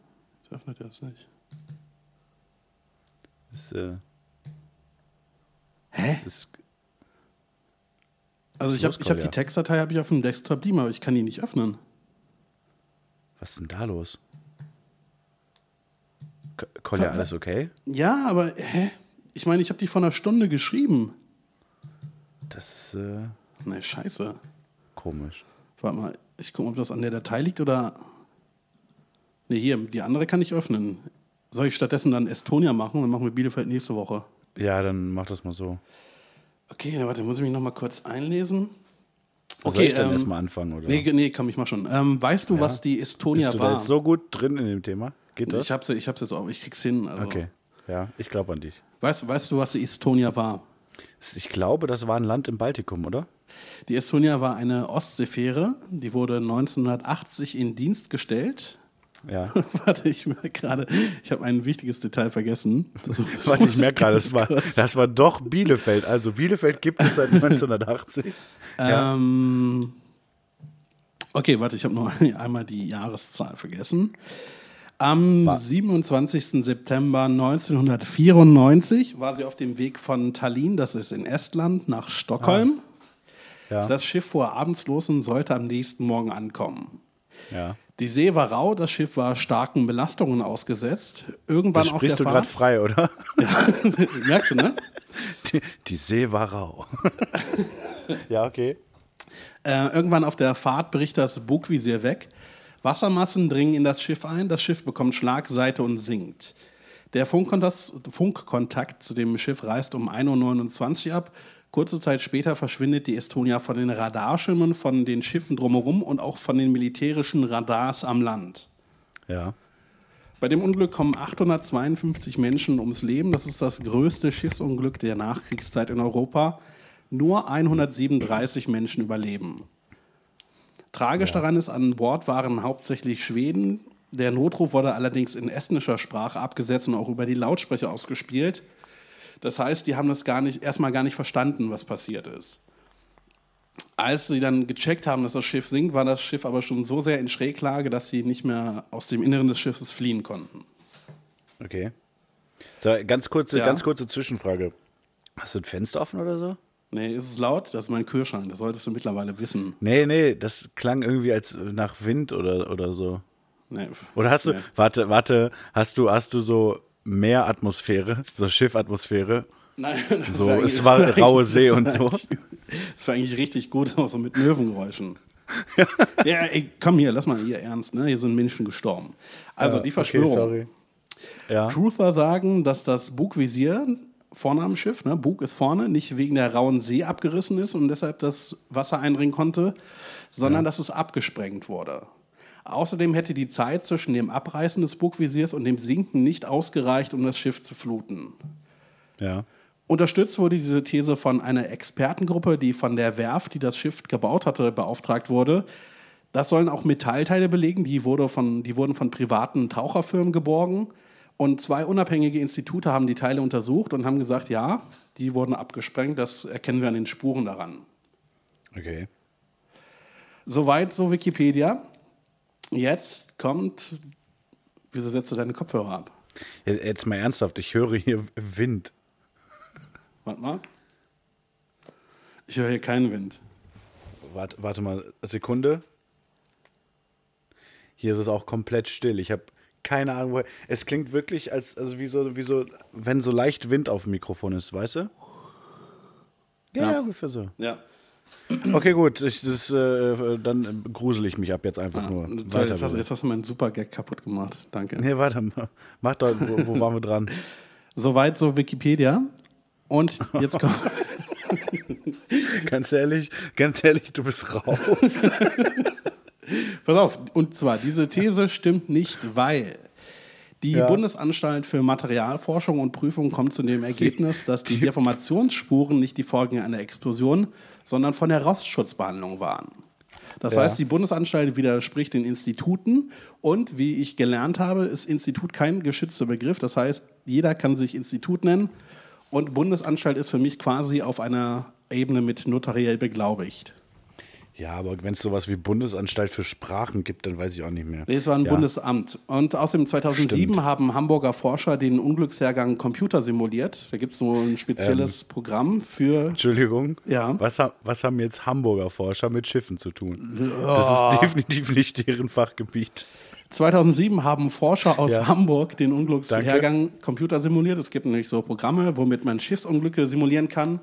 jetzt öffnet er es nicht. Hä? Also ich hab die Textdatei habe ich auf dem Desktop liegen, aber ich kann die nicht öffnen. Was ist denn da los? Kolja, alles okay? Ja, aber hä? Ich meine, ich habe die vor einer Stunde geschrieben. Das ist... Ne, scheiße. Komisch. Warte mal, ich gucke, ob das an der Datei liegt oder... Ne, hier, die andere kann ich öffnen. Soll ich stattdessen dann Estonia machen? Dann machen wir Bielefeld nächste Woche. Ja, dann mach das mal so. Okay, na, warte, muss ich mich noch mal kurz einlesen? Okay, soll ich dann erstmal anfangen, oder? Nee, komm, ich mach schon. Weißt du, was die Estonia war? Bist du da jetzt so gut drin in dem Thema? Geht das? Ich hab's jetzt auch, ich krieg's hin. Also. Okay, ja, ich glaube an dich. Weißt du, was die Estonia war? Ich glaube, das war ein Land im Baltikum, oder? Die Estonia war eine Ostseefähre, die wurde 1980 in Dienst gestellt. Ja. Warte, ich merke gerade, ich habe ein wichtiges Detail vergessen. Warte, ich merke gerade, das war doch Bielefeld. Also Bielefeld gibt es seit 1980. Ja. Okay, warte, ich habe nur einmal die Jahreszahl vergessen. Am 27. September 1994 war sie auf dem Weg von Tallinn, das ist in Estland, nach Stockholm. Ja. Das Schiff fuhr abends los und sollte am nächsten Morgen ankommen. Ja. Die See war rau, das Schiff war starken Belastungen ausgesetzt. Irgendwann das sprichst du gerade frei, oder? Ja, merkst du, ne? Die See war rau. Ja, okay. Irgendwann auf der Fahrt bricht das Bugvisier weg. Wassermassen dringen in das Schiff ein, das Schiff bekommt Schlagseite und sinkt. Der Funkkontakt zu dem Schiff reißt um 1.29 Uhr ab. Kurze Zeit später verschwindet die Estonia von den Radarschirmen, von den Schiffen drumherum und auch von den militärischen Radars am Land. Ja. Bei dem Unglück kommen 852 Menschen ums Leben. Das ist das größte Schiffsunglück der Nachkriegszeit in Europa. Nur 137 Menschen überleben. Tragisch daran ist, an Bord waren hauptsächlich Schweden. Der Notruf wurde allerdings in estnischer Sprache abgesetzt und auch über die Lautsprecher ausgespielt. Das heißt, die haben das erstmal gar nicht verstanden, was passiert ist. Als sie dann gecheckt haben, dass das Schiff sinkt, war das Schiff aber schon so sehr in Schräglage, dass sie nicht mehr aus dem Inneren des Schiffes fliehen konnten. Okay. So, ganz kurze Zwischenfrage. Hast du ein Fenster offen oder so? Nee, ist es laut? Das ist mein Kühlschrank, das solltest du mittlerweile wissen. Nee, das klang irgendwie als nach Wind oder so. Nee. Oder hast du, warte, hast du so Meeratmosphäre, so Schiffatmosphäre? Nein, das so, es war raue See und so. Das war eigentlich richtig gut, auch so mit Möwengeräuschen. Ja, ey, komm hier, lass mal hier ernst, ne? Hier sind Menschen gestorben. Also die Verschwörung. Okay, sorry. Ja. Truther sagen, dass das Bugvisier vorne am Schiff, ne, Bug ist vorne, nicht wegen der rauen See abgerissen ist und deshalb das Wasser eindringen konnte, sondern dass es abgesprengt wurde. Außerdem hätte die Zeit zwischen dem Abreißen des Bugvisiers und dem Sinken nicht ausgereicht, um das Schiff zu fluten. Ja. Unterstützt wurde diese These von einer Expertengruppe, die von der Werft, die das Schiff gebaut hatte, beauftragt wurde. Das sollen auch Metallteile belegen, die wurden von privaten Taucherfirmen geborgen. Und 2 unabhängige Institute haben die Teile untersucht und haben gesagt, ja, die wurden abgesprengt, das erkennen wir an den Spuren daran. Okay. Soweit, so Wikipedia. Jetzt kommt, wieso setzt du deine Kopfhörer ab? Jetzt mal ernsthaft, ich höre hier Wind. Warte mal. Ich höre hier keinen Wind. Warte mal, Sekunde. Hier ist es auch komplett still. Ich habe keine Ahnung, woher. Es klingt wirklich wie so, wenn so leicht Wind auf dem Mikrofon ist, weißt du? Ja, ungefähr so. Ja. Okay, gut. Dann grusel ich mich ab jetzt einfach nur. Jetzt hast du meinen Super-Gag kaputt gemacht. Danke. Nee, warte mal. Mach doch, wo waren wir dran? Soweit, so Wikipedia. Und jetzt kommt... Ganz ehrlich, du bist raus. Pass auf, und zwar, diese These stimmt nicht, weil die Bundesanstalt für Materialforschung und Prüfung kommt zu dem Ergebnis, dass die Deformationsspuren nicht die Folgen einer Explosion, sondern von der Rostschutzbehandlung waren. Das heißt, die Bundesanstalt widerspricht den Instituten und, wie ich gelernt habe, ist Institut kein geschützter Begriff. Das heißt, jeder kann sich Institut nennen und Bundesanstalt ist für mich quasi auf einer Ebene mit notariell beglaubigt. Ja, aber wenn es sowas wie Bundesanstalt für Sprachen gibt, dann weiß ich auch nicht mehr. Nee, es war ein Bundesamt. Und außerdem 2007 haben Hamburger Forscher den Unglückshergang Computer simuliert. Da gibt es so ein spezielles Programm für... Entschuldigung, was haben jetzt Hamburger Forscher mit Schiffen zu tun? Oh. Das ist definitiv nicht deren Fachgebiet. 2007 haben Forscher aus Hamburg den Unglückshergang Computer simuliert. Es gibt nämlich so Programme, womit man Schiffsunglücke simulieren kann.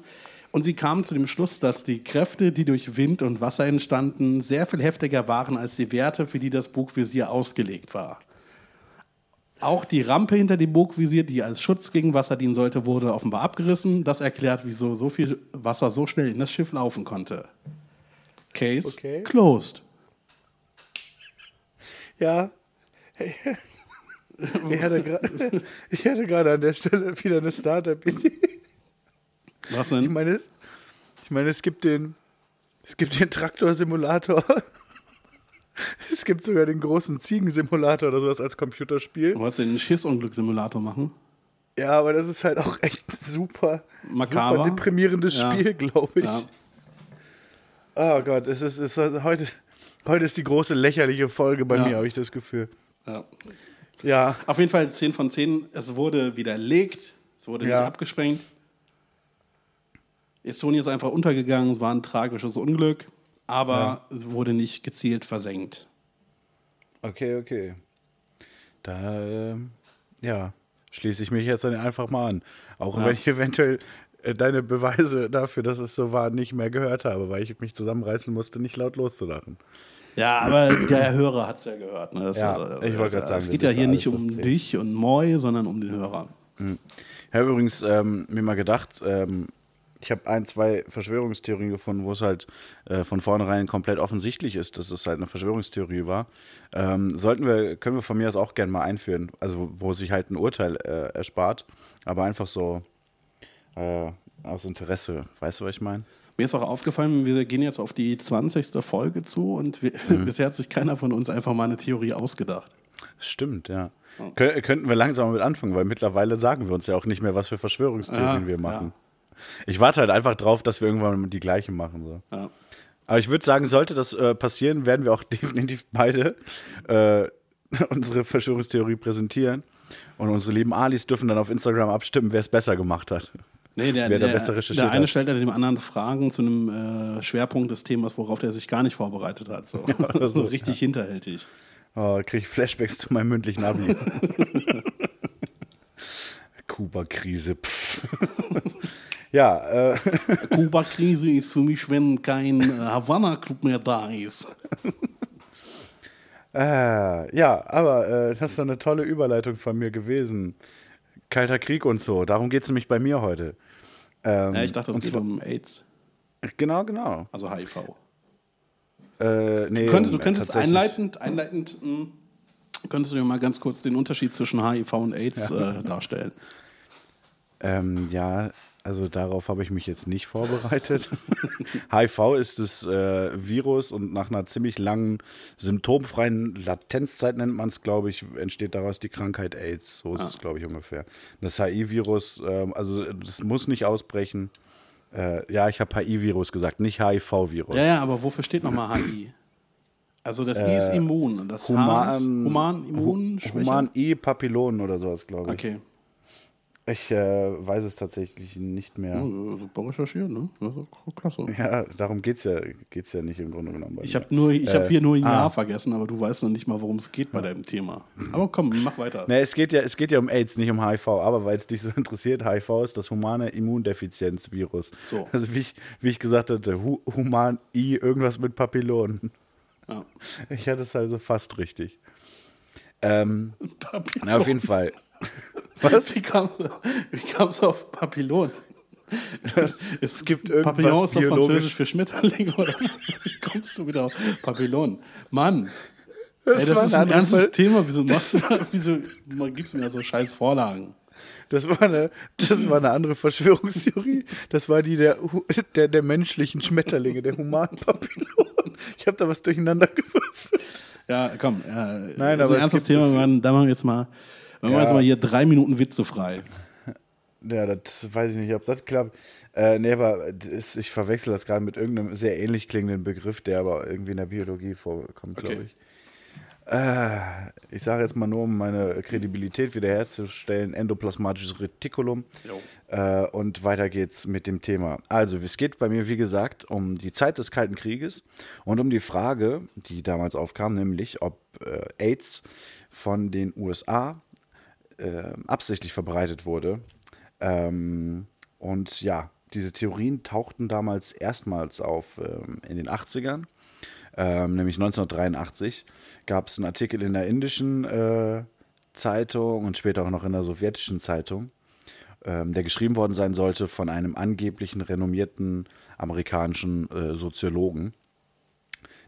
Und sie kamen zu dem Schluss, dass die Kräfte, die durch Wind und Wasser entstanden, sehr viel heftiger waren als die Werte, für die das Bugvisier ausgelegt war. Auch die Rampe hinter dem Bugvisier, die als Schutz gegen Wasser dienen sollte, wurde offenbar abgerissen. Das erklärt, wieso so viel Wasser so schnell in das Schiff laufen konnte. Case closed. Ja. Ich hatte gerade an der Stelle wieder eine Startup-Idee. Was denn? Ich meine, es gibt den Traktorsimulator. Es gibt sogar den großen Ziegensimulator oder sowas als Computerspiel. Wolltest du den Schiffsunglückssimulator machen? Ja, aber das ist halt auch echt super deprimierendes Spiel, glaube ich. Ja. Oh Gott, heute ist die große lächerliche Folge bei mir, habe ich das Gefühl. Ja. Auf jeden Fall 10 von 10. Es wurde widerlegt, es wurde nicht abgesprengt. Estonia ist einfach untergegangen, es war ein tragisches Unglück, aber es wurde nicht gezielt versenkt. Okay. Da schließe ich mich jetzt dann einfach mal an. Auch wenn ich eventuell deine Beweise dafür, dass es so war, nicht mehr gehört habe, weil ich mich zusammenreißen musste, nicht laut loszulachen. Ja, aber der Hörer hat es ja gehört. Ne? Ich wollte gerade sagen. Es geht ja hier nicht um dich und Moi, sondern um den Hörer. Ich habe übrigens mir mal gedacht... Ich habe 1-2 Verschwörungstheorien gefunden, wo es halt von vornherein komplett offensichtlich ist, dass es halt eine Verschwörungstheorie war. Können wir von mir aus auch gerne mal einführen, also wo sich halt ein Urteil erspart, aber einfach so aus Interesse. Weißt du, was ich meine? Mir ist auch aufgefallen, wir gehen jetzt auf die 20. Folge zu und bisher hat sich keiner von uns einfach mal eine Theorie ausgedacht. Stimmt, ja. Könnten wir langsam mit anfangen, weil mittlerweile sagen wir uns ja auch nicht mehr, was für Verschwörungstheorien wir machen. Ja. Ich warte halt einfach drauf, dass wir irgendwann die gleiche machen. So. Ja. Aber ich würde sagen, sollte das passieren, werden wir auch definitiv beide unsere Verschwörungstheorie präsentieren. Und unsere lieben Alis dürfen dann auf Instagram abstimmen, wer es besser gemacht hat. Nee, der eine stellt ja dem anderen Fragen zu einem Schwerpunkt des Themas, worauf der sich gar nicht vorbereitet hat. So, ja, oder so richtig hinterhältig. Oh, kriege ich Flashbacks zu meinem mündlichen Abi. Kuba-Krise. pff. Ja. Kuba-Krise ist für mich, wenn kein Havanna-Club mehr da ist. Ja, aber das ist doch eine tolle Überleitung von mir gewesen. Kalter Krieg und so. Darum geht es nämlich bei mir heute. Ich dachte, es geht um AIDS. Genau. Also HIV. Nee, du könntest könntest du mir mal ganz kurz den Unterschied zwischen HIV und AIDS darstellen? Ja, also darauf habe ich mich jetzt nicht vorbereitet. HIV ist das Virus und nach einer ziemlich langen, symptomfreien Latenzzeit nennt man es, glaube ich, entsteht daraus die Krankheit AIDS. So ist es, glaube ich, ungefähr. Das HIV-Virus, also das muss nicht ausbrechen. Ja, ich habe HI-Virus gesagt, nicht HIV-Virus. Ja, aber wofür steht nochmal HI? Also das I ist immun und das H ist Human-Immunschwäche? Human-E-Papillonen oder sowas, glaube ich. Okay. Ich weiß es tatsächlich nicht mehr. Ja, super recherchiert, ne? Also, klasse. Ja, darum geht's ja nicht im Grunde genommen. Bei ich habe hier nur ein Jahr vergessen, aber du weißt noch nicht mal, worum es geht bei deinem Thema. Aber komm, mach weiter. Ne, es geht ja um AIDS, nicht um HIV. Aber weil es dich so interessiert, HIV ist das humane Immundefizienzvirus. So. Also wie ich gesagt hatte, human-I, irgendwas mit Papillonen. Ja. Ich hatte es also fast richtig. Papillon. Na, auf jeden Fall. Was? Wie kam's auf Papillon? Es gibt irgendwas Papillon ist auf Französisch für Schmetterling, oder? Wie kommst du wieder auf Papillon? Mann, das ist ein ganzes Thema. Wieso gibst du mir so scheiß Vorlagen? Das war eine andere Verschwörungstheorie. Das war die der menschlichen Schmetterlinge, der humanen Papillon. Ich habe da was durcheinander gewürfelt. Ja, komm. Nein, das ist ein ernstes Thema. Da machen wir jetzt mal... Machen wir jetzt mal hier 3 Minuten Witze frei. Ja, das weiß ich nicht, ob das klappt. Nee, aber ich verwechsel das gerade mit irgendeinem sehr ähnlich klingenden Begriff, der aber irgendwie in der Biologie vorkommt, glaube ich. Ich sage jetzt mal nur, um meine Kredibilität wiederherzustellen, endoplasmatisches Retikulum. Und weiter geht's mit dem Thema. Also, es geht bei mir, wie gesagt, um die Zeit des Kalten Krieges und um die Frage, die damals aufkam, nämlich ob AIDS von den USA absichtlich verbreitet wurde. Und ja, diese Theorien tauchten damals erstmals auf in den 80ern. Nämlich 1983 gab es einen Artikel in der indischen Zeitung und später auch noch in der sowjetischen Zeitung, der geschrieben worden sein sollte von einem angeblichen renommierten amerikanischen Soziologen.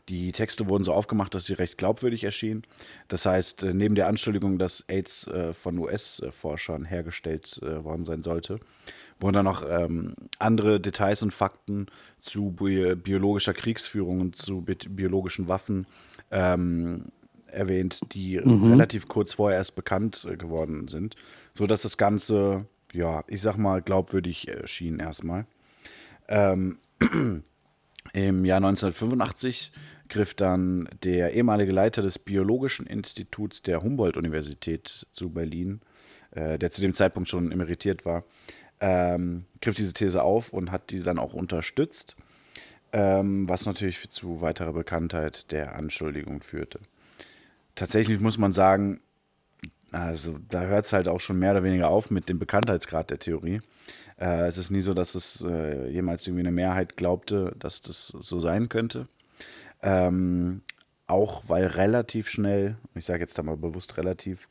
Die Texte wurden so aufgemacht, dass sie recht glaubwürdig erschienen. Das heißt, neben der Anschuldigung, dass AIDS von US-Forschern hergestellt worden sein sollte, wurden dann noch andere Details und Fakten zu biologischer Kriegsführung und zu biologischen Waffen erwähnt, die relativ kurz vorher erst bekannt geworden sind, sodass das Ganze, ja, ich sag mal, glaubwürdig erschien erstmal. Im Jahr 1985 griff dann der ehemalige Leiter des Biologischen Instituts der Humboldt-Universität zu Berlin, der zu dem Zeitpunkt schon emeritiert war, griff diese These auf und hat diese dann auch unterstützt, was natürlich zu weiterer Bekanntheit der Anschuldigung führte. Tatsächlich muss man sagen, also da hört es halt auch schon mehr oder weniger auf mit dem Bekanntheitsgrad der Theorie. Es ist nie so, dass es jemals irgendwie eine Mehrheit glaubte, dass das so sein könnte. Auch weil relativ schnell, ich sage jetzt da mal bewusst relativ,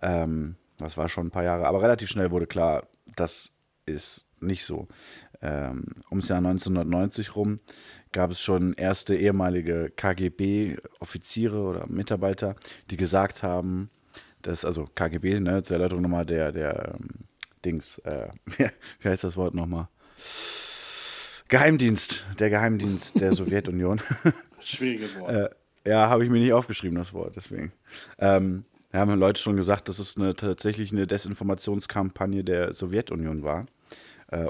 das war schon ein paar Jahre, aber relativ schnell wurde klar, das ist nicht so. Ums Jahr 1990 rum gab es schon erste ehemalige KGB-Offiziere oder Mitarbeiter, die gesagt haben, dass, also KGB, ne, zur Erläuterung nochmal der Dings, wie heißt das Wort nochmal? Geheimdienst, der Geheimdienst der Sowjetunion. Schwieriges Wort. Ja, habe ich mir nicht aufgeschrieben, das Wort, deswegen. Da haben Leute schon gesagt, dass es tatsächlich eine Desinformationskampagne der Sowjetunion war,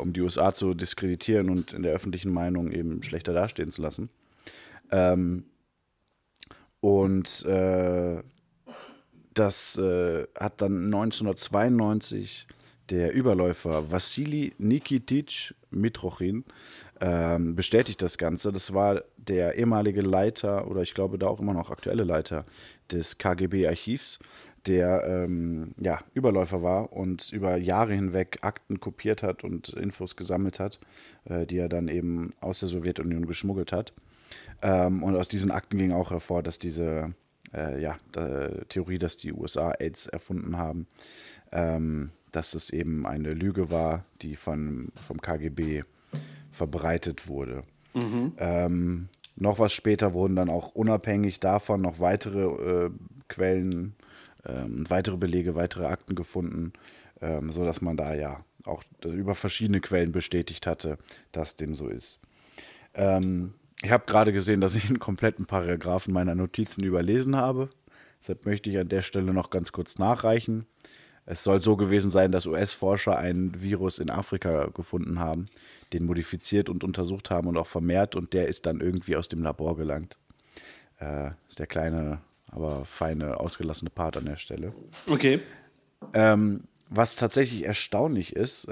um die USA zu diskreditieren und in der öffentlichen Meinung eben schlechter dastehen zu lassen. Das hat dann 1992 der Überläufer Wassili Nikititsch Mitrochin bestätigt das Ganze. Das war der ehemalige Leiter, oder ich glaube da auch immer noch aktuelle Leiter des KGB-Archivs, der Überläufer war und über Jahre hinweg Akten kopiert hat und Infos gesammelt hat, die er dann eben aus der Sowjetunion geschmuggelt hat. Und aus diesen Akten ging auch hervor, dass diese Theorie, dass die USA AIDS erfunden haben, dass es eben eine Lüge war, die vom KGB verbreitet wurde. Mhm. Noch was später wurden dann auch unabhängig davon noch weitere Quellen, weitere Belege, weitere Akten gefunden, sodass man da ja auch über verschiedene Quellen bestätigt hatte, dass dem so ist. Ich habe gerade gesehen, dass ich einen kompletten Paragraphen meiner Notizen überlesen habe. Deshalb möchte ich an der Stelle noch ganz kurz nachreichen. Es soll so gewesen sein, dass US-Forscher einen Virus in Afrika gefunden haben, den modifiziert und untersucht haben und auch vermehrt. Und der ist dann irgendwie aus dem Labor gelangt. Ist der kleine, aber feine, ausgelassene Part an der Stelle. Okay. Was tatsächlich erstaunlich ist,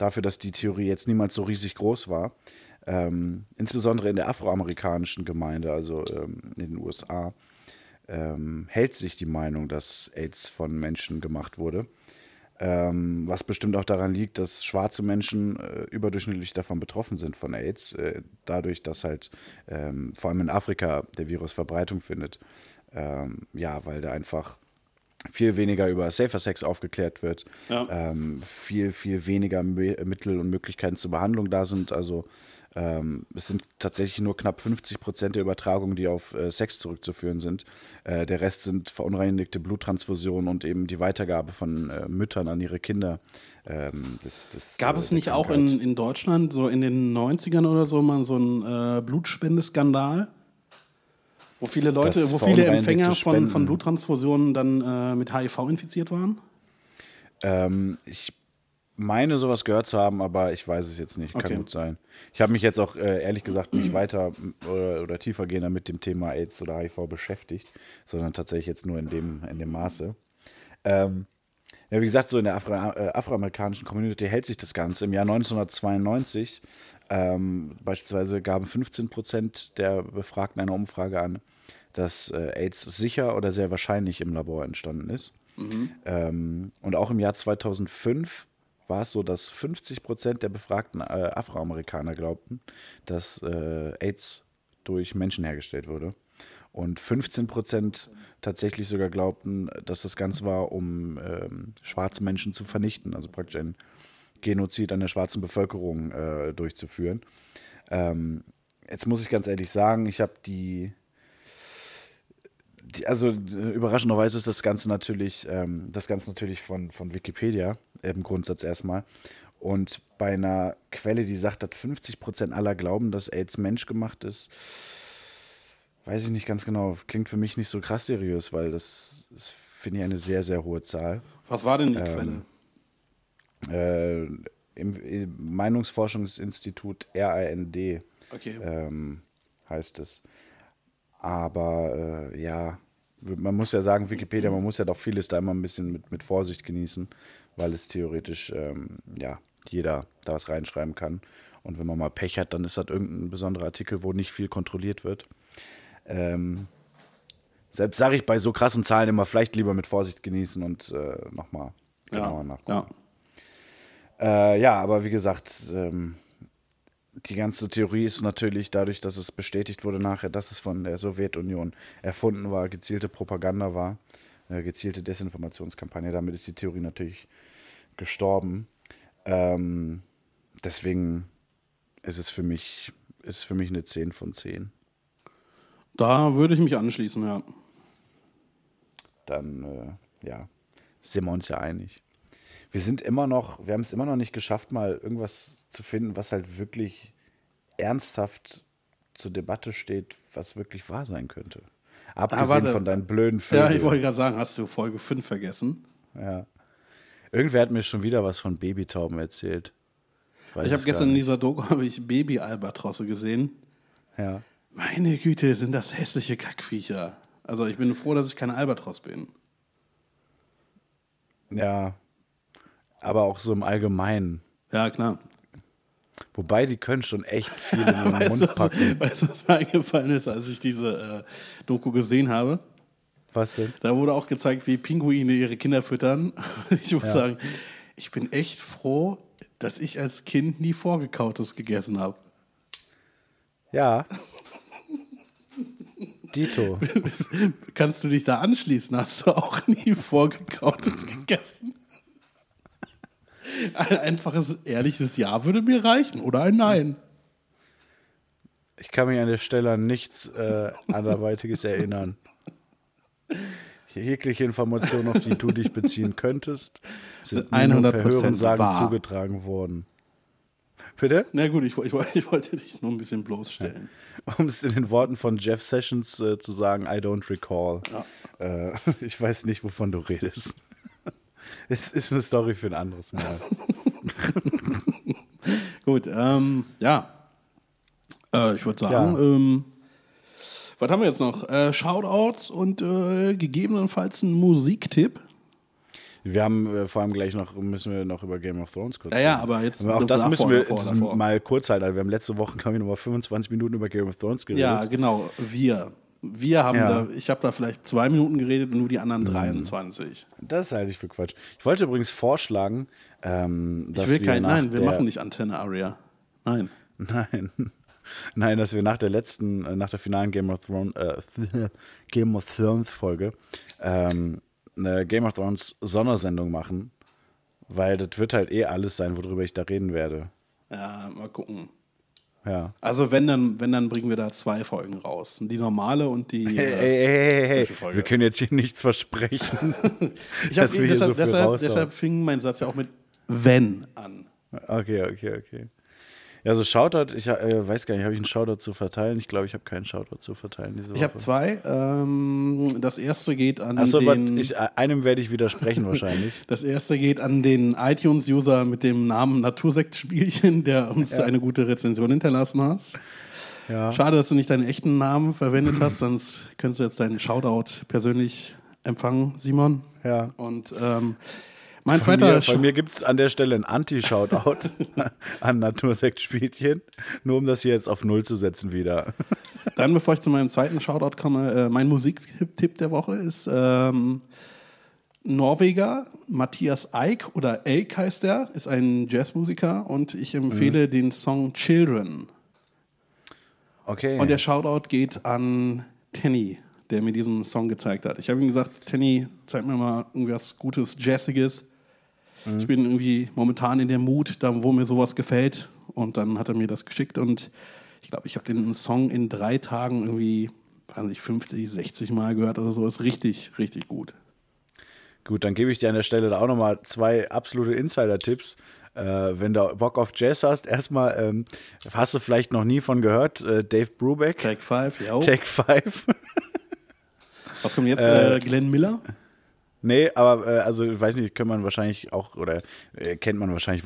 dafür, dass die Theorie jetzt niemals so riesig groß war, insbesondere in der afroamerikanischen Gemeinde, also in den USA, hält sich die Meinung, dass AIDS von Menschen gemacht wurde. Was bestimmt auch daran liegt, dass schwarze Menschen überdurchschnittlich davon betroffen sind von AIDS, dadurch, dass halt vor allem in Afrika der Virus Verbreitung findet. Weil da einfach viel weniger über Safer Sex aufgeklärt wird, viel, viel weniger Mittel und Möglichkeiten zur Behandlung da sind. Also es sind tatsächlich nur knapp 50% der Übertragungen, die auf Sex zurückzuführen sind. Der Rest sind verunreinigte Bluttransfusionen und eben die Weitergabe von Müttern an ihre Kinder. Gab es nicht auch in Deutschland so in den 90ern oder so mal so einen Blutspendeskandal? Wo viele Leute, Empfänger von Bluttransfusionen dann mit HIV infiziert waren? Ich meine, sowas gehört zu haben, aber ich weiß es jetzt nicht. Okay. Kann gut sein. Ich habe mich jetzt auch ehrlich gesagt nicht weiter oder tiefergehender mit dem Thema AIDS oder HIV beschäftigt, sondern tatsächlich jetzt nur in dem Maße. Wie gesagt, so in der afroamerikanischen Community hält sich das Ganze. Im Jahr 1992 beispielsweise gaben 15% der Befragten einer Umfrage an, dass AIDS sicher oder sehr wahrscheinlich im Labor entstanden ist. Mhm. Und auch im Jahr 2005 war es so, dass 50% der befragten Afroamerikaner glaubten, dass AIDS durch Menschen hergestellt wurde. Und 15% tatsächlich sogar glaubten, dass das Ganze war, um schwarze Menschen zu vernichten. Also praktisch ein Genozid an der schwarzen Bevölkerung durchzuführen. Jetzt muss ich ganz ehrlich sagen, ich habe also überraschenderweise ist das Ganze natürlich von Wikipedia im Grundsatz erstmal. Und bei einer Quelle, die sagt, dass 50% aller glauben, dass AIDS menschgemacht ist, weiß ich nicht ganz genau. Klingt für mich nicht so krass seriös, weil das finde ich eine sehr, sehr hohe Zahl. Was war denn die Quelle? Im Meinungsforschungsinstitut RAND heißt es. Aber man muss ja sagen, Wikipedia, man muss ja doch vieles da immer ein bisschen mit Vorsicht genießen, weil es theoretisch jeder da was reinschreiben kann. Und wenn man mal Pech hat, dann ist das irgendein besonderer Artikel, wo nicht viel kontrolliert wird. Selbst sage ich bei so krassen Zahlen immer, vielleicht lieber mit Vorsicht genießen und nochmal genauer nachgucken. Aber wie gesagt, die ganze Theorie ist natürlich dadurch, dass es bestätigt wurde nachher, dass es von der Sowjetunion erfunden war, gezielte Propaganda war, gezielte Desinformationskampagne. Damit ist die Theorie natürlich gestorben. Deswegen ist es für mich eine 10 von 10. Da würde ich mich anschließen, ja. Dann, sind wir uns ja einig. Wir haben es immer noch nicht geschafft, mal irgendwas zu finden, was halt wirklich ernsthaft zur Debatte steht, was wirklich wahr sein könnte. Abgesehen von deinen blöden Vögeln. Ja, ich wollte gerade sagen, hast du Folge 5 vergessen? Ja. Irgendwer hat mir schon wieder was von Babytauben erzählt. Ich habe gestern in dieser Doku Baby-Albatrosse gesehen. Ja. Meine Güte, sind das hässliche Kackviecher. Also ich bin froh, dass ich kein Albatros bin. Ja, aber auch so im Allgemeinen. Ja, klar. Wobei, die können schon echt viel in den Mund packen. Weißt du, was mir eingefallen ist, als ich diese Doku gesehen habe? Was denn? Da wurde auch gezeigt, wie Pinguine ihre Kinder füttern. Ich muss sagen, ich bin echt froh, dass ich als Kind nie Vorgekautes gegessen habe. Ja. Dito. Kannst du dich da anschließen? Hast du auch nie Vorgekautes gegessen? Ein einfaches, ehrliches Ja würde mir reichen oder ein Nein. Ich kann mich an der Stelle an nichts anderweitiges erinnern. Jegliche Informationen, auf die du dich beziehen könntest, sind 100% per Hörensagen wahr zugetragen worden. Bitte? Na gut, ich wollte dich nur ein bisschen bloßstellen. Ja. Um es in den Worten von Jeff Sessions zu sagen, I don't recall. Ja. Ich weiß nicht, wovon du redest. Es ist eine Story für ein anderes Mal. Gut, ja. Ich würde sagen, was haben wir jetzt noch? Shoutouts und gegebenenfalls einen Musiktipp. Wir haben vor allem gleich noch, müssen wir noch über Game of Thrones kurz reden. Ja, aber jetzt aber auch das davor, müssen wir davor. Mal kurz halten. Wir haben letzte Woche, glaube ich, nochmal 25 Minuten über Game of Thrones geredet. Ja, genau. Wir haben da, ich habe da vielleicht 2 Minuten geredet und nur die anderen 23. Das halte ich für Quatsch. Ich wollte übrigens vorschlagen, dass ich will wir nein, wir machen nicht Antenne Arya. Nein. Nein, dass wir nach der letzten, nach der finalen Game of Thrones Folge eine Game of Thrones Sondersendung machen, weil das wird halt alles sein, worüber ich da reden werde. Ja, mal gucken. Ja. Also wenn dann bringen wir da 2 Folgen raus, die normale und die hey, Folge. Wir können jetzt hier nichts versprechen. Deshalb fing mein Satz ja auch mit wenn an. Okay. Ja, so Shoutout, ich weiß gar nicht, habe ich einen Shoutout zu verteilen? Ich glaube, ich habe keinen Shoutout zu verteilen diese Woche. Ich habe 2. Das erste geht an einem werde ich widersprechen wahrscheinlich. Das erste geht an den iTunes-User mit dem Namen Natursekt-Spielchen, der uns eine gute Rezension hinterlassen hat. Ja. Schade, dass du nicht deinen echten Namen verwendet hast, sonst könntest du jetzt deinen Shoutout persönlich empfangen, Simon. Ja. Und mein zweiter bei mir gibt es an der Stelle ein Anti-Shoutout an Natursekt-Spielchen, nur um das hier jetzt auf 0 zu setzen wieder. Dann, bevor ich zu meinem zweiten Shoutout komme, mein Musiktipp der Woche ist Norweger, Matthias Eik oder Eik heißt er, ist ein Jazzmusiker und ich empfehle den Song Children. Okay. Und der Shoutout geht an Tenny, der mir diesen Song gezeigt hat. Ich habe ihm gesagt, Tenny, zeig mir mal irgendwas Gutes, Jazziges. Ich bin irgendwie momentan in der Mut, da wo mir sowas gefällt. Und dann hat er mir das geschickt und ich glaube, ich habe den Song in 3 Tagen irgendwie, weiß nicht, 50, 60 Mal gehört oder so. Ist richtig, richtig gut. Gut, dann gebe ich dir an der Stelle da auch nochmal 2 absolute Insider-Tipps. Wenn du Bock auf Jazz hast, erstmal hast du vielleicht noch nie von gehört, Dave Brubeck. Take 5, ja. Take 5. Was kommt jetzt? Glenn Miller? Nee, aber also ich weiß nicht, kennt man wahrscheinlich, weil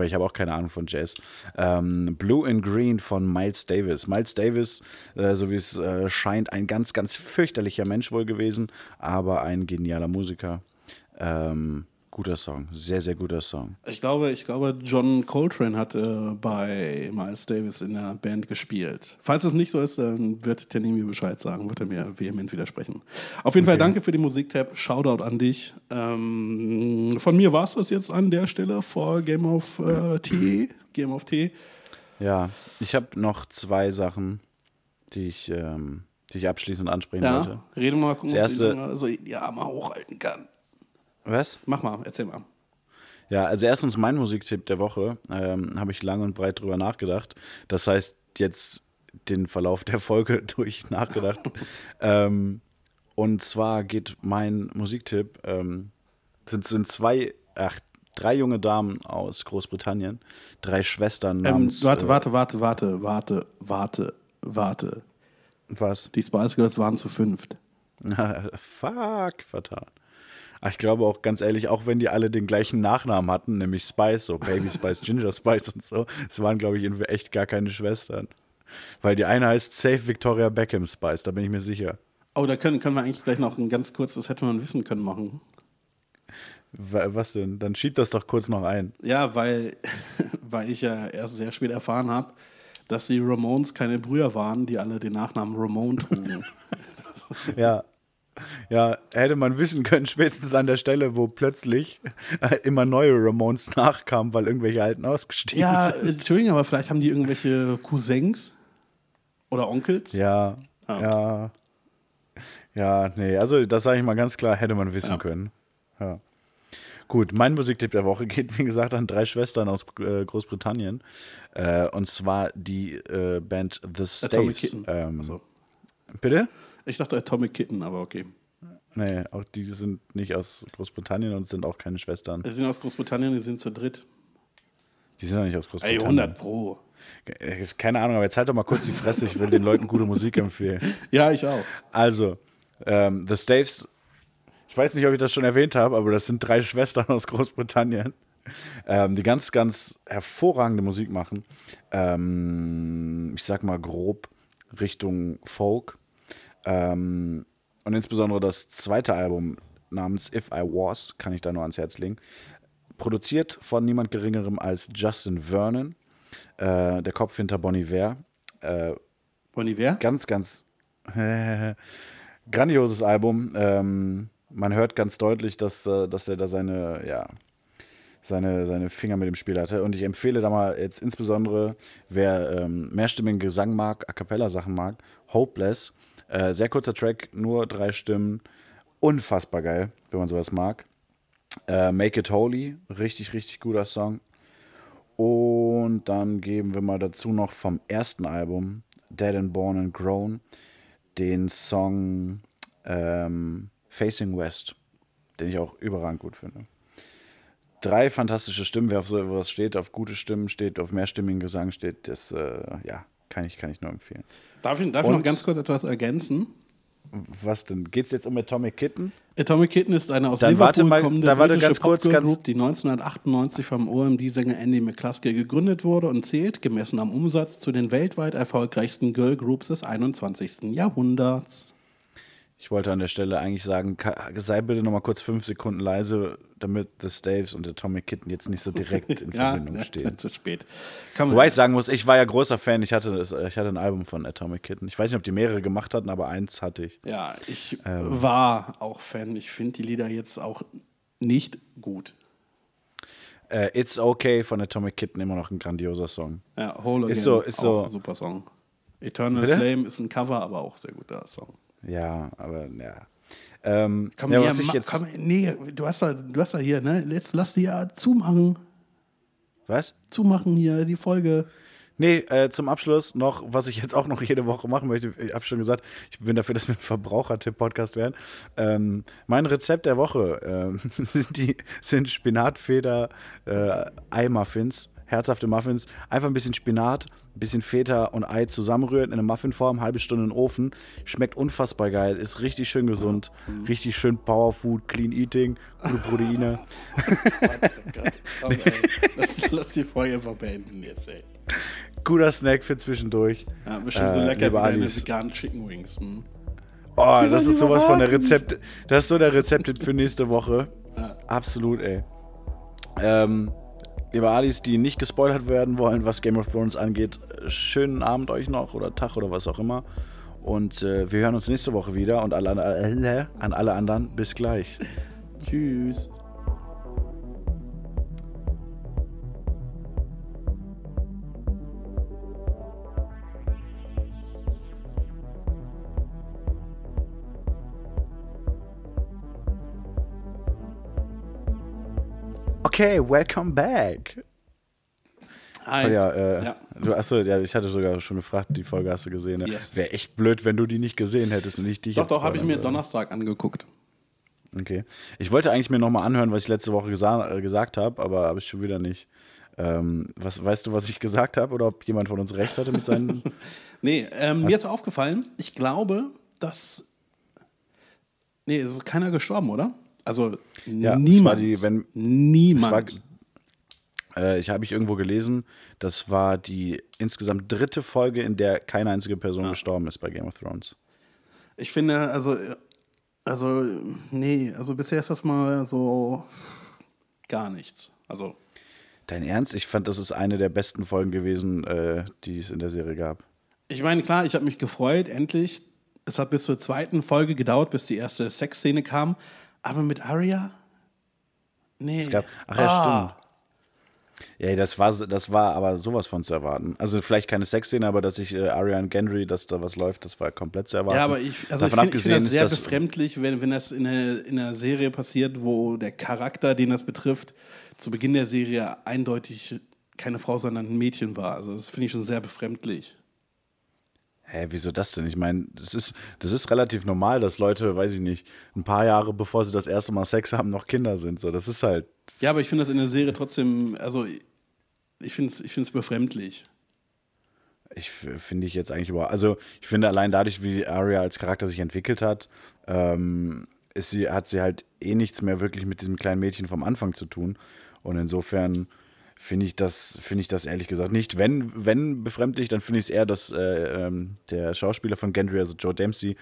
ich habe auch keine Ahnung von Jazz. Blue and Green von Miles Davis. Miles Davis, so wie es scheint, ein ganz, ganz fürchterlicher Mensch wohl gewesen, aber ein genialer Musiker. Guter Song, sehr, sehr guter Song. Ich glaube, John Coltrane hat bei Miles Davis in der Band gespielt. Falls es nicht so ist, wird Tenny mir Bescheid sagen, wird er mir vehement widersprechen. Auf jeden Fall danke für den Musiktab, Shoutout an dich. Von mir war es das jetzt an der Stelle vor Game of T. Ja, ich habe noch 2 Sachen, die ich abschließend ansprechen wollte. Ja, rede mal, gucken, ob ich so die Arme hochhalten kann. Was? Mach mal, erzähl mal. Ja, also erstens mein Musiktipp der Woche, habe ich lang und breit drüber nachgedacht. Das heißt, jetzt den Verlauf der Folge durch nachgedacht. Und zwar geht mein Musiktipp, sind 3 junge Damen aus Großbritannien, 3 Schwestern namens... warte. Was? Die Spice Girls waren zu 5. Fuck, vertan. Ich glaube auch, ganz ehrlich, auch wenn die alle den gleichen Nachnamen hatten, nämlich Spice, so Baby Spice, Ginger Spice und so, es waren, glaube ich, irgendwie echt gar keine Schwestern. Weil die eine heißt Safe Victoria Beckham Spice, da bin ich mir sicher. Oh, da können wir eigentlich gleich noch ein ganz kurzes, das hätte man wissen können, machen. Was denn? Dann schieb das doch kurz noch ein. Ja, weil ich ja erst sehr spät erfahren habe, dass die Ramones keine Brüder waren, die alle den Nachnamen Ramone trugen. Ja. Ja, hätte man wissen können, spätestens an der Stelle, wo plötzlich immer neue Ramones nachkamen, weil irgendwelche alten ausgestiegen sind. Ja, Entschuldigung, aber vielleicht haben die irgendwelche Cousins oder Onkels. Ja, ja. Ja, nee, also das sage ich mal ganz klar, hätte man wissen können. Ja. Gut, mein Musiktipp der Woche geht, wie gesagt, an drei Schwestern aus Großbritannien. Und zwar die Band The Staves. Atomic Kitten. Also. Bitte? Ich dachte Atomic Kitten, aber okay. Nee, auch die sind nicht aus Großbritannien und sind auch keine Schwestern. Die sind aus Großbritannien, die sind zu dritt. Die sind doch nicht aus Großbritannien. Ey, 100%. Keine Ahnung, aber jetzt halt doch mal kurz die Fresse. Ich will den Leuten gute Musik empfehlen. Ja, ich auch. Also, The Staves, ich weiß nicht, ob ich das schon erwähnt habe, aber das sind drei Schwestern aus Großbritannien, die ganz, ganz hervorragende Musik machen. Ich sag mal grob Richtung Folk. Und insbesondere das zweite Album namens If I Was, kann ich da nur ans Herz legen. Produziert von niemand Geringerem als Justin Vernon, der Kopf hinter Bon Iver. Bon Iver? Ganz, ganz grandioses Album. Man hört ganz deutlich, dass er da seine Finger mit dem Spiel hatte. Und ich empfehle da mal jetzt insbesondere, wer mehrstimmigen Gesang mag, A-Cappella-Sachen mag, Hopeless. Sehr kurzer Track, nur 3 Stimmen. Unfassbar geil, wenn man sowas mag. Make It Holy, richtig, richtig guter Song. Und dann geben wir mal dazu noch vom ersten Album, Dead and Born and Grown, den Song Facing West, den ich auch überragend gut finde. 3 fantastische Stimmen, wer auf sowas steht, auf gute Stimmen steht, auf mehrstimmigen Gesang steht, das, ja. Kann ich nur empfehlen. Darf ich noch ganz kurz etwas ergänzen? Was denn? Geht es jetzt um Atomic Kitten? Atomic Kitten ist eine aus Liverpool kommende britische Popgroup, die 1998 vom OMD-Sänger Andy McCluskey gegründet wurde und zählt, gemessen am Umsatz, zu den weltweit erfolgreichsten Girl-Groups des 21. Jahrhunderts. Ich wollte an der Stelle eigentlich sagen, sei bitte noch mal kurz 5 Sekunden leise, damit The Staves und Atomic Kitten jetzt nicht so direkt in Verbindung stehen. Ja, zu spät. Wobei ich sagen muss, ich war ja großer Fan, ich hatte ein Album von Atomic Kitten. Ich weiß nicht, ob die mehrere gemacht hatten, aber eins hatte ich. Ja, ich war auch Fan. Ich finde die Lieder jetzt auch nicht gut. It's Okay von Atomic Kitten, immer noch ein grandioser Song. Ja, Whole Again ist auch ein super Song. Eternal Flame ist ein Cover, aber auch sehr guter Song. Ja, aber ja. Du hast ja hier, ne? Jetzt lass die ja zumachen. Was? Zumachen hier, die Folge. Nee, zum Abschluss noch, was ich jetzt auch noch jede Woche machen möchte. Ich habe schon gesagt, ich bin dafür, dass wir ein Verbrauchertipp-Podcast werden. Mein Rezept der Woche sind Spinatfeder Ei-Muffins. Herzhafte Muffins, einfach ein bisschen Spinat, ein bisschen Feta und Ei zusammenrühren in eine Muffinform, halbe Stunde in den Ofen. Schmeckt unfassbar geil, ist richtig schön gesund, richtig schön Powerfood, Clean Eating, gute Proteine. Oh Gott. Komm, ey. Lass die Folge einfach beenden jetzt, ey. Guter Snack für zwischendurch. Ja, bestimmt so lecker wie deine veganen Chicken Wings. Hm? Oh, das ist sowas von der Rezept. Das ist so der Rezepttipp für nächste Woche. Ja. Absolut, ey. Liebe Adis, die nicht gespoilert werden wollen, was Game of Thrones angeht, schönen Abend euch noch oder Tag oder was auch immer. Und wir hören uns nächste Woche wieder und an alle anderen bis gleich. Tschüss. Okay, welcome back. Hi. Oh ja, achso, ja, ich hatte sogar schon gefragt, die Folge hast du gesehen. Ne? Yes. Wäre echt blöd, wenn du die nicht gesehen hättest und ich dich jetzt. Doch, habe ich mir Donnerstag angeguckt. Okay. Ich wollte eigentlich mir nochmal anhören, was ich letzte Woche gesagt habe, aber habe ich schon wieder nicht. Weißt du, was ich gesagt habe oder ob jemand von uns recht hatte mit seinen... Nee, mir ist aufgefallen, ich glaube, dass Nee, es ist keiner gestorben, oder? Also ja, niemand. Niemand. Ich habe ich irgendwo gelesen, das war die insgesamt dritte Folge, in der keine einzige Person gestorben ist bei Game of Thrones. Ich finde, also bisher ist das mal so gar nichts. Also dein Ernst? Ich fand, das ist eine der besten Folgen gewesen, die es in der Serie gab. Ich meine, klar, ich habe mich gefreut, endlich. Es hat bis zur zweiten Folge gedauert, bis die erste Sexszene kam. Aber mit Arya? Nee. Stimmt. Ja, das war aber sowas von zu erwarten. Also vielleicht keine Sexszene, aber dass ich Arya und Gendry, dass da was läuft, das war komplett zu erwarten. Ja, aber ich finde das sehr befremdlich, wenn das in einer Serie passiert, wo der Charakter, den das betrifft, zu Beginn der Serie eindeutig keine Frau, sondern ein Mädchen war. Also das finde ich schon sehr befremdlich. Hä, wieso das denn? Ich meine, das ist relativ normal, dass Leute, weiß ich nicht, ein paar Jahre bevor sie das erste Mal Sex haben, noch Kinder sind. So, das ist halt. Ja, aber ich finde das in der Serie trotzdem, also ich finde es befremdlich. Ich finde allein dadurch, wie Arya als Charakter sich entwickelt hat, hat sie halt eh nichts mehr wirklich mit diesem kleinen Mädchen vom Anfang zu tun. Und insofern finde ich das ehrlich gesagt nicht. Wenn befremdlich, dann finde ich es eher, dass der Schauspieler von Gendry, also Joe Dempsey,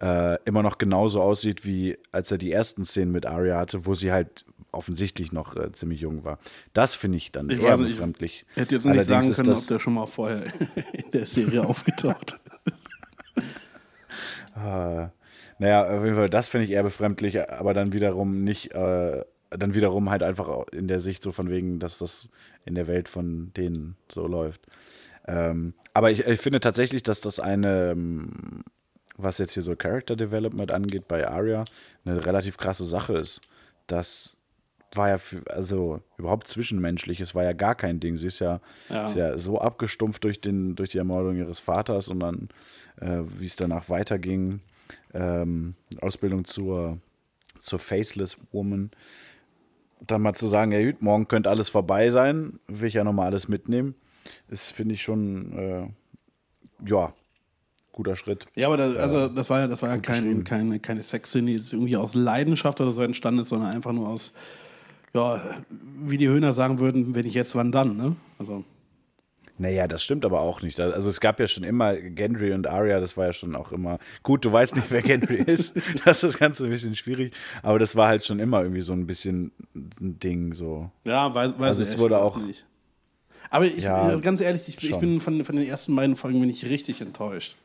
immer noch genauso aussieht, wie als er die ersten Szenen mit Arya hatte, wo sie halt offensichtlich noch ziemlich jung war. Das finde ich dann eher befremdlich. Ich hätte jetzt nicht sagen können, ob der schon mal vorher in der Serie aufgetaucht ist. Naja, auf jeden Fall, das finde ich eher befremdlich, aber dann wiederum nicht... dann wiederum halt einfach in der Sicht so von wegen, dass das in der Welt von denen so läuft. Aber ich finde tatsächlich, dass das eine, was jetzt hier so Character Development angeht bei Arya, eine relativ krasse Sache ist. Das war ja, überhaupt Zwischenmenschliches war ja gar kein Ding. Sie ist ja so abgestumpft durch die Ermordung ihres Vaters und dann, wie es danach weiterging, Ausbildung zur Faceless Woman, dann mal zu sagen, ja gut, morgen könnte alles vorbei sein, will ich ja nochmal alles mitnehmen. Das finde ich schon, guter Schritt. Ja, aber das war ja keine Sexszene, die jetzt irgendwie aus Leidenschaft oder so entstanden ist, sondern einfach nur aus, wie die Höhner sagen würden, wenn ich jetzt, wann dann, ne? Also. Naja, das stimmt aber auch nicht. Also es gab ja schon immer Gendry und Arya, das war ja schon auch immer... Gut, du weißt nicht, wer Gendry ist, das ist das Ganze ein bisschen schwierig, aber das war halt schon immer irgendwie so ein bisschen ein Ding so. Ja, weiß ich nicht. Aber ganz ehrlich, ich bin von den ersten beiden Folgen bin ich richtig enttäuscht.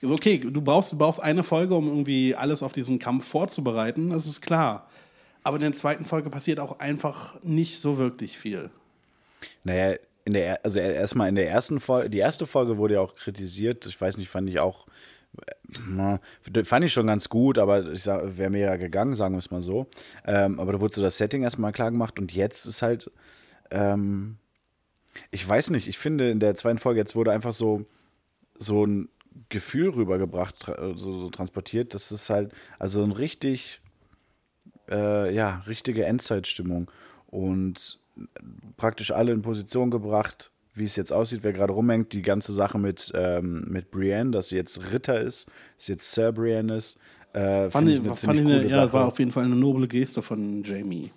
Also okay, du brauchst eine Folge, um irgendwie alles auf diesen Kampf vorzubereiten, das ist klar. Aber in der zweiten Folge passiert auch einfach nicht so wirklich viel. Naja, in der ersten Folge, die erste Folge wurde ja auch kritisiert, ich weiß nicht, fand ich schon ganz gut, aber ich wäre mir ja gegangen, sagen wir es mal so. Aber da wurde so das Setting erstmal klar gemacht und jetzt ist halt, ich weiß nicht, ich finde in der zweiten Folge, jetzt wurde einfach so ein Gefühl rübergebracht, so transportiert, das ist halt, also ein richtige Endzeitstimmung und praktisch alle in Position gebracht, wie es jetzt aussieht, wer gerade rumhängt, die ganze Sache mit Brienne, dass sie jetzt Ritter ist, dass sie jetzt Sir Brienne ist, fand ich eine ziemlich coole Sache. Ja, war auf jeden Fall eine noble Geste von Jaime.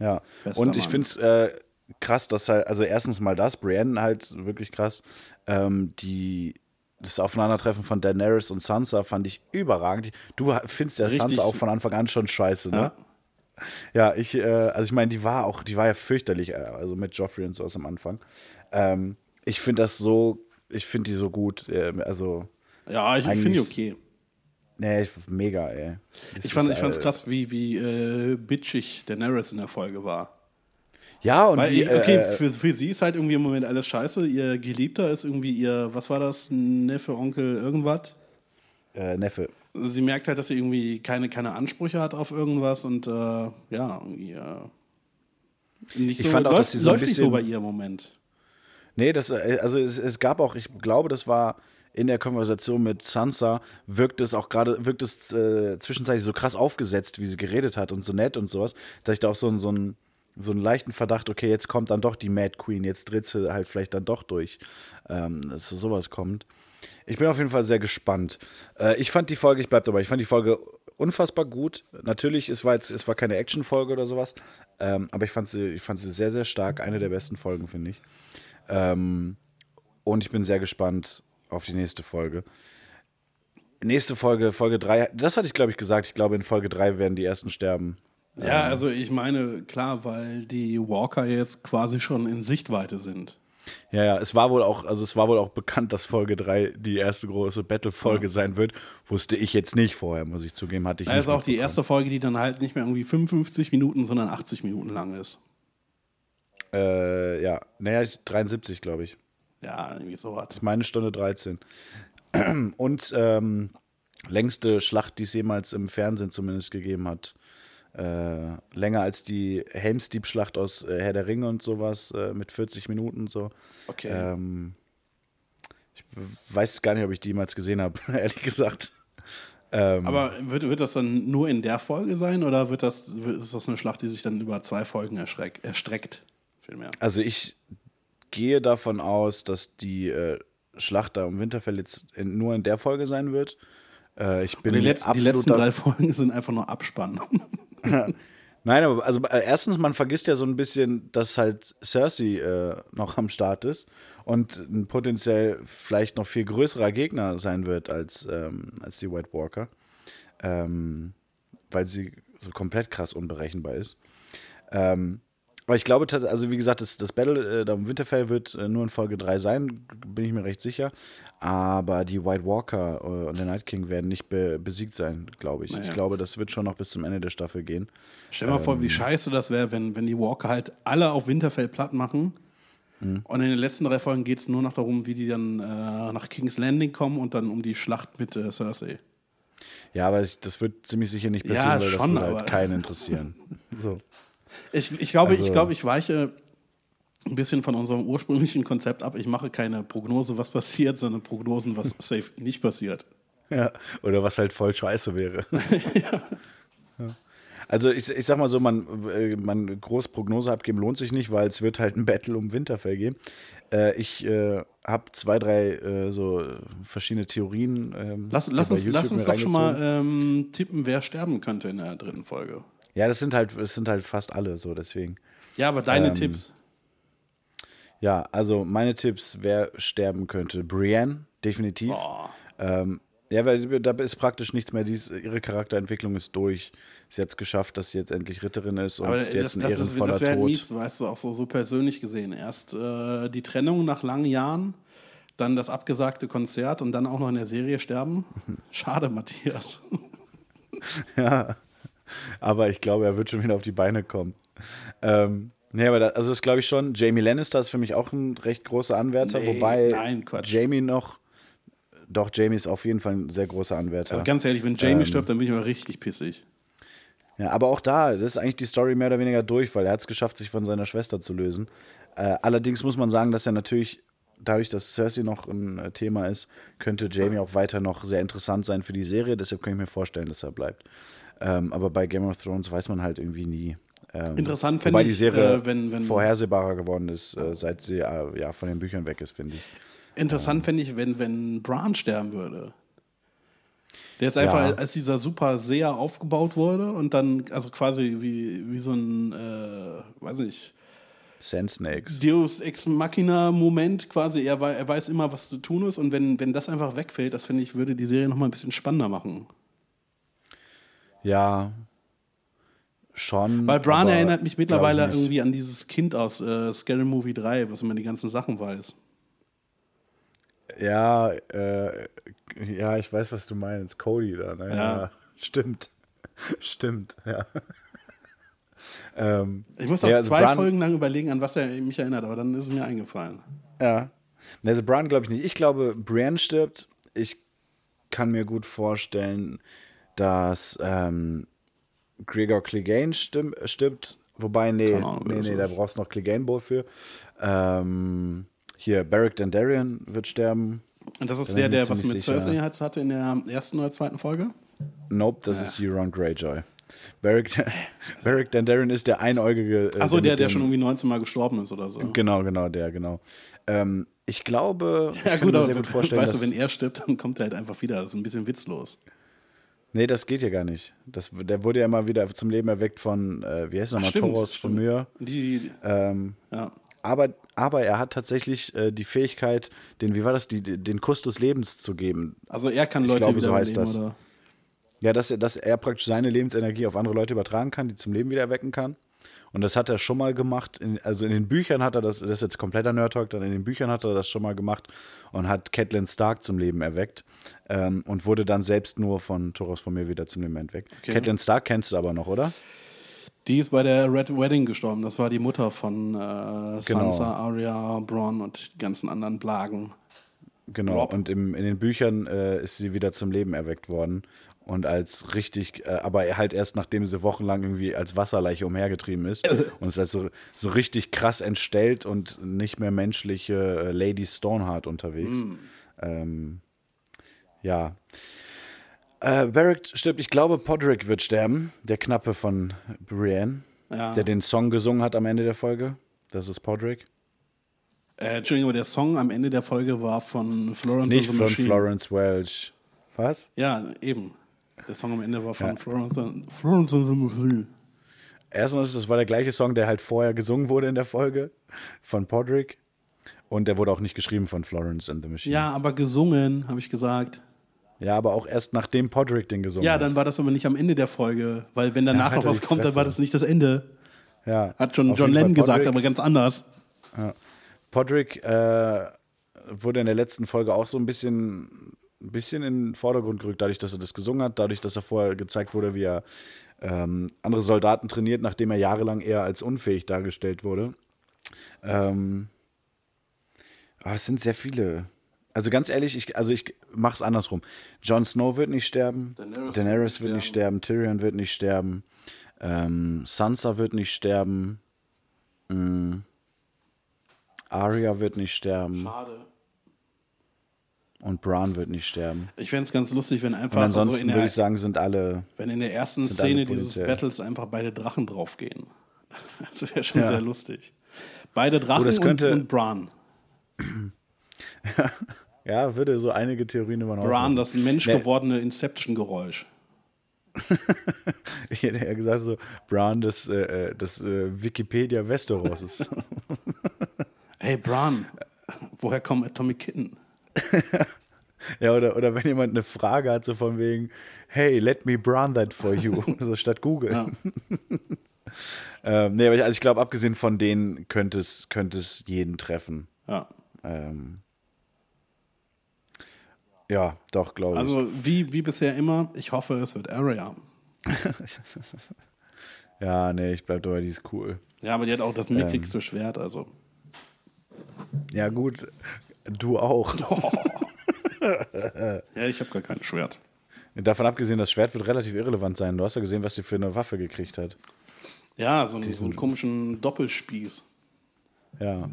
Ja, und ich finde es krass, dass halt, also erstens mal das, Brienne halt wirklich krass, das Aufeinandertreffen von Daenerys und Sansa fand ich überragend. Du findest ja richtig. Sansa auch von Anfang an schon scheiße, ne? Ja. Ja, ich meine, die war ja fürchterlich, also mit Joffrey und sowas am Anfang. Ich finde die so gut, also. Ja, ich finde die okay. Nee, mega, ey. Ich fand's krass, wie bitchig Daenerys in der Folge war. Ja, und für sie ist halt irgendwie im Moment alles scheiße, ihr Geliebter ist irgendwie ihr, was war das, Neffe, Onkel, irgendwas? Neffe. Sie merkt halt, dass sie irgendwie keine Ansprüche hat auf irgendwas und läuft nicht so bei ihr im Moment. Nee, es gab auch, ich glaube, das war in der Konversation mit Sansa, wirkt es zwischenzeitlich so krass aufgesetzt, wie sie geredet hat und so nett und sowas, dass ich da auch so einen leichten Verdacht, okay, jetzt kommt dann doch die Mad Queen, jetzt dreht sie halt vielleicht dann doch durch, dass sowas kommt. Ich bin auf jeden Fall sehr gespannt. Ich fand die Folge unfassbar gut. Natürlich, es war keine Action-Folge oder sowas, aber ich fand sie sehr, sehr stark. Eine der besten Folgen, finde ich. Und ich bin sehr gespannt auf die nächste Folge. Nächste Folge, Folge 3, das hatte ich, glaube ich, gesagt. Ich glaube, in Folge 3 werden die Ersten sterben. Ja, also ich meine, klar, weil die Walker jetzt quasi schon in Sichtweite sind. Ja, es war wohl auch bekannt, dass Folge 3 die erste große Battle-Folge sein wird. Wusste ich jetzt nicht vorher, muss ich zugeben, hatte ich nicht. Das ist auch die erste Folge, die dann halt nicht mehr irgendwie 55 Minuten, sondern 80 Minuten lang ist. 73, glaube ich. Ja, irgendwie so was. Ich meine Stunde 13. Und längste Schlacht, die es jemals im Fernsehen zumindest gegeben hat. Länger als die Helmsdieb-Schlacht aus Herr der Ringe und sowas, mit 40 Minuten und so. Okay. Ich weiß gar nicht, ob ich die jemals gesehen habe, ehrlich gesagt. Aber wird das dann nur in der Folge sein oder ist das eine Schlacht, die sich dann über 2 Folgen erstreckt? Vielmehr. Also ich gehe davon aus, dass die Schlacht da um Winterfell jetzt nur in der Folge sein wird. Die letzten 3 Folgen sind einfach nur Abspann. Nein, aber also erstens, man vergisst ja so ein bisschen, dass halt Cersei noch am Start ist und ein potenziell vielleicht noch viel größerer Gegner sein wird als die White Walker, weil sie so komplett krass unberechenbar ist. Aber ich glaube, also wie gesagt, das Battle da um Winterfell wird nur in Folge 3 sein, bin ich mir recht sicher. Aber die White Walker und der Night King werden nicht besiegt sein, glaube ich. Naja. Ich glaube, das wird schon noch bis zum Ende der Staffel gehen. Stell dir mal vor, wie scheiße das wäre, wenn die Walker halt alle auf Winterfell platt machen. Mhm. Und in den letzten 3 Folgen geht es nur noch darum, wie die dann nach King's Landing kommen und dann um die Schlacht mit Cersei. Ja, aber das wird ziemlich sicher nicht passieren, ja, weil schon, das würde halt keinen interessieren. So. Ich glaube, ich weiche ein bisschen von unserem ursprünglichen Konzept ab. Ich mache keine Prognose, was passiert, sondern Prognosen, was safe nicht passiert. Ja, oder was halt voll scheiße wäre. Ja. Also ich sag mal so, man groß Prognose abgeben lohnt sich nicht, weil es wird halt ein Battle um Winterfell geben. Ich habe 2, 3 so verschiedene Theorien. Lass uns doch schon mal tippen, wer sterben könnte in der 3. Folge. Ja, das sind halt fast alle so, deswegen. Ja, aber deine Tipps? Ja, also meine Tipps, wer sterben könnte. Brienne, definitiv. Oh. Weil da ist praktisch nichts mehr. Ihre Charakterentwicklung ist durch. Sie hat es geschafft, dass sie jetzt endlich Ritterin ist und jetzt ein ehrenvoller Tod. Das wäre halt mies, weißt du, auch so persönlich gesehen. Erst die Trennung nach langen Jahren, dann das abgesagte Konzert und dann auch noch in der Serie sterben. Schade, Matthias. Ja. Aber ich glaube, er wird schon wieder auf die Beine kommen. Das glaube ich schon. Jaime Lannister ist für mich auch ein recht großer Anwärter, Jaime ist auf jeden Fall ein sehr großer Anwärter. Also ganz ehrlich, wenn Jaime stirbt, dann bin ich mal richtig pissig. Ja, aber auch da, das ist eigentlich die Story mehr oder weniger durch, weil er hat es geschafft, sich von seiner Schwester zu lösen. Allerdings muss man sagen, dass er natürlich, dadurch, dass Cersei noch ein Thema ist, könnte Jaime auch weiter noch sehr interessant sein für die Serie. Deshalb kann ich mir vorstellen, dass er bleibt. Aber bei Game of Thrones weiß man halt irgendwie nie. Interessant finde ich, wobei die Serie wenn vorhersehbarer geworden ist, seit sie von den Büchern weg ist, finde ich. Interessant fände ich, wenn Bran sterben würde. Der jetzt einfach als dieser Superseher aufgebaut wurde und dann, also quasi wie so ein, weiß nicht, Sand Snakes. Deus Ex Machina-Moment quasi, er weiß immer, was zu tun ist und wenn das einfach wegfällt, das finde ich, würde die Serie nochmal ein bisschen spannender machen. Ja, schon. Weil Bran erinnert mich mittlerweile irgendwie an dieses Kind aus Scary Movie 3, was immer die ganzen Sachen weiß. Ja, ich weiß, was du meinst. Cody da, ne? Ja. Stimmt, ja. Ich musste auch also 2 Folgen lang überlegen, an was er mich erinnert, aber dann ist es mir eingefallen. Ja, also Bran glaube ich nicht. Ich glaube, Brienne stirbt. Ich kann mir gut vorstellen, dass Gregor Clegane stirbt. Wobei, da brauchst du noch Clegane Bowl für. Beric Dondarrion wird sterben. Und das ist der was mit Cersei hatte in der 1. oder 2. Folge? Nope, das ist Euron Greyjoy. Beric Dondarrion ist der einäugige. Achso, der schon irgendwie 19 Mal gestorben ist oder so. Genau. Ich glaube, ich kann mir sehr gut vorstellen, weißt du, wenn er stirbt, dann kommt er halt einfach wieder. Das ist ein bisschen witzlos. Nee, das geht ja gar nicht. Der wurde ja immer wieder zum Leben erweckt von, wie heißt er nochmal, Toros von Myr. Ja. Aber er hat tatsächlich die Fähigkeit, den Kuss des Lebens zu geben. Also er kann Leute wiederbeleben, oder? Ich glaube, so heißt das. Ja, dass er praktisch seine Lebensenergie auf andere Leute übertragen kann, die zum Leben wieder erwecken kann. Und das hat er schon mal gemacht. In den Büchern hat er das ist jetzt kompletter Nerd-Talk, dann in den Büchern hat er das schon mal gemacht und hat Catelyn Stark zum Leben erweckt und wurde dann selbst nur von Toros von Myr wieder zum Leben entweckt. Okay. Catelyn Stark kennst du aber noch, oder? Die ist bei der Red Wedding gestorben. Das war die Mutter von Sansa, Arya, Bran und die ganzen anderen Blagen. Genau, und in den Büchern ist sie wieder zum Leben erweckt worden. Und als richtig, aber halt erst nachdem sie wochenlang irgendwie als Wasserleiche umhergetrieben ist und ist als so richtig krass entstellt und nicht mehr menschliche Lady Stoneheart unterwegs. Mm. Ja. Beric stirbt, ich glaube Podrick wird sterben, der Knappe von Brienne, der den Song gesungen hat am Ende der Folge. Das ist Podrick. Entschuldigung, aber der Song am Ende der Folge war von Florence and the Machine. Nicht von Florence Welch. Was? Ja, eben. Der Song am Ende war von Florence and the Machine. Erstens, das war der gleiche Song, der halt vorher gesungen wurde in der Folge von Podrick. Und der wurde auch nicht geschrieben von Florence and the Machine. Ja, aber gesungen, habe ich gesagt. Ja, aber auch erst nachdem Podrick den gesungen hat. Ja, dann war das aber nicht am Ende der Folge. Weil wenn danach noch was kommt, dann war das nicht das Ende. Ja. Hat schon John Lennon gesagt, aber ganz anders. Ja. Podrick wurde in der letzten Folge auch so ein bisschen in den Vordergrund gerückt, dadurch, dass er das gesungen hat, dadurch, dass er vorher gezeigt wurde, wie er andere Soldaten trainiert, nachdem er jahrelang eher als unfähig dargestellt wurde. Es sind sehr viele. Also ganz ehrlich, ich mach's andersrum. Jon Snow wird nicht sterben, Daenerys wird nicht sterben, Tyrion wird nicht sterben, Sansa wird nicht sterben, Arya wird nicht sterben. Schade. Und Bran wird nicht sterben. Ich fände es ganz lustig, wenn einfach. Und ansonsten würde ich sagen, sind alle. Wenn in der ersten Szene dieses Battles einfach beide Drachen draufgehen. Das wäre schon sehr lustig. Beide Drachen und Bran. Ja, würde so einige Theorien immer noch. Bran, das menschgewordene Inception-Geräusch. Ich hätte ja gesagt, so Bran, das Wikipedia Westeros ist. Hey Bran, woher kommen Atomic Kitten? Ja, oder wenn jemand eine Frage hat, so von wegen, hey, let me Bran that for you, so statt Google. Ja. Nee, aber ich glaube, abgesehen von denen könnte es jeden treffen. Ja. Ja, doch, glaube ich. Also wie bisher immer, ich hoffe, es wird Arya. Ja, nee, ich bleib dabei, die ist cool. Ja, aber die hat auch das mickigste Schwert, also. Ja, gut. Du auch. Oh. Ja, ich habe gar kein Schwert. Davon abgesehen, das Schwert wird relativ irrelevant sein. Du hast ja gesehen, was sie für eine Waffe gekriegt hat. Ja, so einen komischen Doppelspieß. Ja.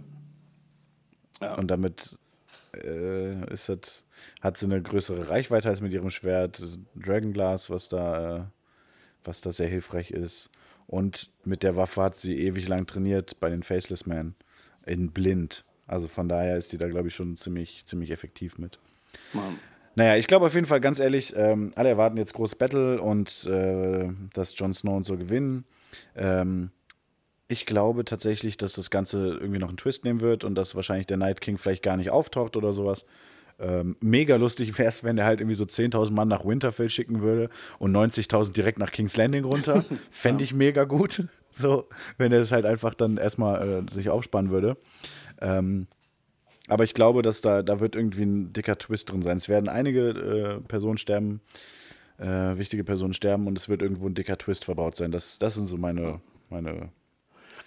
Ja. Und damit hat sie eine größere Reichweite als mit ihrem Schwert. Dragonglass, was da sehr hilfreich ist. Und mit der Waffe hat sie ewig lang trainiert bei den Faceless Men in blind. Also von daher ist die da, glaube ich, schon ziemlich effektiv mit. Mann. Naja, ich glaube auf jeden Fall, ganz ehrlich, alle erwarten jetzt großes Battle und dass Jon Snow und so gewinnen. Ich glaube tatsächlich, dass das Ganze irgendwie noch einen Twist nehmen wird und dass wahrscheinlich der Night King vielleicht gar nicht auftaucht oder sowas. Mega lustig wäre es, wenn der halt irgendwie so 10.000 Mann nach Winterfell schicken würde und 90.000 direkt nach King's Landing runter. Fände ich mega gut. So, wenn er das halt einfach dann erstmal sich aufspannen würde. Aber ich glaube, dass da wird irgendwie ein dicker Twist drin sein. Es werden einige Personen sterben, wichtige Personen sterben und es wird irgendwo ein dicker Twist verbaut sein. Das sind so meine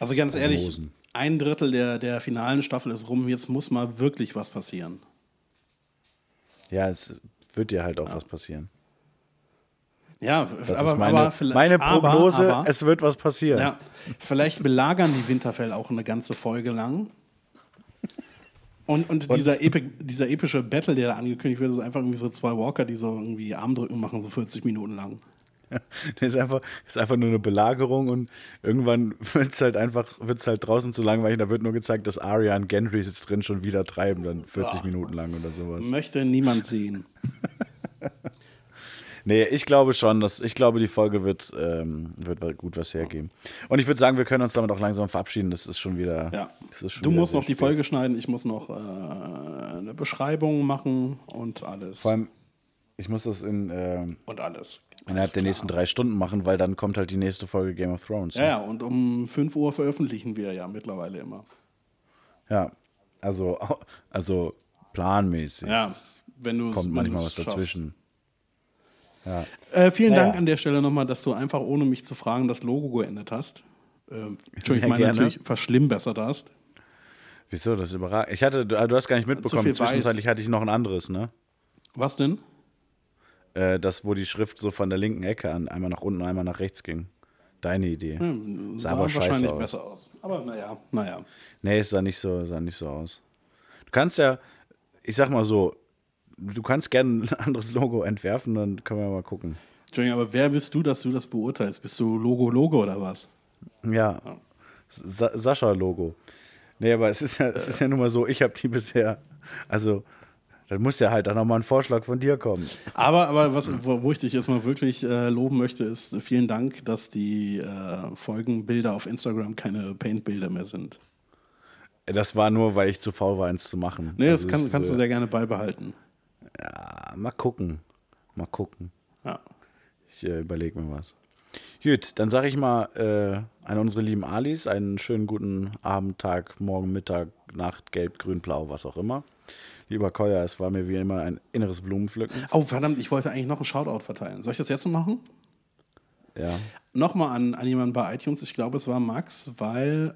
Also ganz ehrlich, Hosen. Ein Drittel der finalen Staffel ist rum. Jetzt muss mal wirklich was passieren. Ja, es wird dir halt auch was passieren. Ja, meine Prognose, es wird was passieren. Ja, vielleicht belagern die Winterfell auch eine ganze Folge lang. Und dieser epische Battle, der da angekündigt wird, ist einfach irgendwie so zwei Walker, die so irgendwie Armdrücken machen, so 40 Minuten lang. Ja, das ist einfach nur eine Belagerung und irgendwann wird es halt draußen zu langweilig. Da wird nur gezeigt, dass Arya und Gendry jetzt drin schon wieder treiben, dann 40 Minuten lang oder sowas. Möchte niemand sehen. Nee, ich glaube schon, die Folge wird gut was hergeben. Und ich würde sagen, wir können uns damit auch langsam verabschieden. Das ist schon wieder. Ja. Ist schon du wieder musst noch spät. Die Folge schneiden, ich muss noch eine Beschreibung machen und alles. Vor allem, ich muss das innerhalb der nächsten 3 Stunden machen, weil dann kommt halt die nächste Folge Game of Thrones. Ja, ne? Ja, und um 5 Uhr veröffentlichen wir ja mittlerweile immer. Ja, also planmäßig. Ja, kommt manchmal was dazwischen. Ja. Vielen Dank an der Stelle nochmal, dass du einfach ohne mich zu fragen das Logo geändert hast. Natürlich verschlimmbessert hast. Wieso, das ist überragend. Du hast gar nicht mitbekommen, zwischenzeitlich hatte ich noch ein anderes, ne? Was denn? Das, wo die Schrift so von der linken Ecke an, einmal nach unten, einmal nach rechts ging. Deine Idee. Hm, sah aber wahrscheinlich besser aus. Aber naja. Nee, es sah nicht so aus. Du kannst ja, ich sag mal so, du kannst gerne ein anderes Logo entwerfen, dann können wir mal gucken. Entschuldigung, aber wer bist du, dass du das beurteilst? Bist du Logo oder was? Ja, Sascha-Logo. Nee, aber es ist ja nun mal so, ich habe die bisher, also dann muss ja halt auch nochmal ein Vorschlag von dir kommen. Aber wo ich dich jetzt mal wirklich loben möchte, ist vielen Dank, dass die Folgenbilder auf Instagram keine Paint-Bilder mehr sind. Das war nur, weil ich zu faul war, eins zu machen. Nee, also kannst du sehr gerne beibehalten. Ja, mal gucken. Ja. Ich überlege mir was. Gut, dann sage ich mal an unsere lieben Alis einen schönen guten Abend, Tag, Morgen, Mittag, Nacht, Gelb, Grün, Blau, was auch immer. Lieber Koya, es war mir wie immer ein inneres Blumenpflücken. Oh, verdammt, ich wollte eigentlich noch einen Shoutout verteilen. Soll ich das jetzt noch machen? Ja. Nochmal an jemanden bei iTunes, ich glaube, es war Max, weil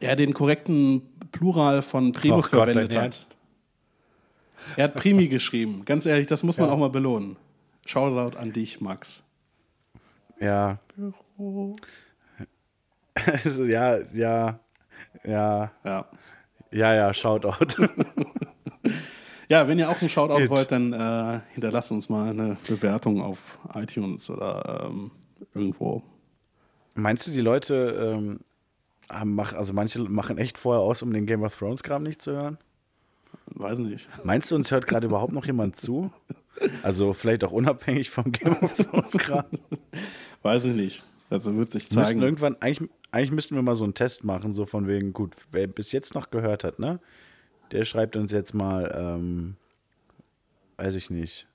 er den korrekten Plural von Primus verwendet hat. Ernst? Er hat Primi geschrieben. Ganz ehrlich, das muss man auch mal belohnen. Shoutout an dich, Max. Ja. Büro. Also, ja, Shoutout. Ja, wenn ihr auch einen Shoutout wollt, dann hinterlasst uns mal eine Bewertung auf iTunes oder irgendwo. Meinst du, die Leute manche machen echt vorher aus, um den Game of Thrones Kram nicht zu hören? Weiß nicht. Meinst du, uns hört gerade überhaupt noch jemand zu? Also vielleicht auch unabhängig vom Game of Thrones Kram? Weiß ich nicht. Also wird sich zeigen. Eigentlich müssten wir mal so einen Test machen, so von wegen, gut, wer bis jetzt noch gehört hat, ne, der schreibt uns jetzt mal, weiß ich nicht,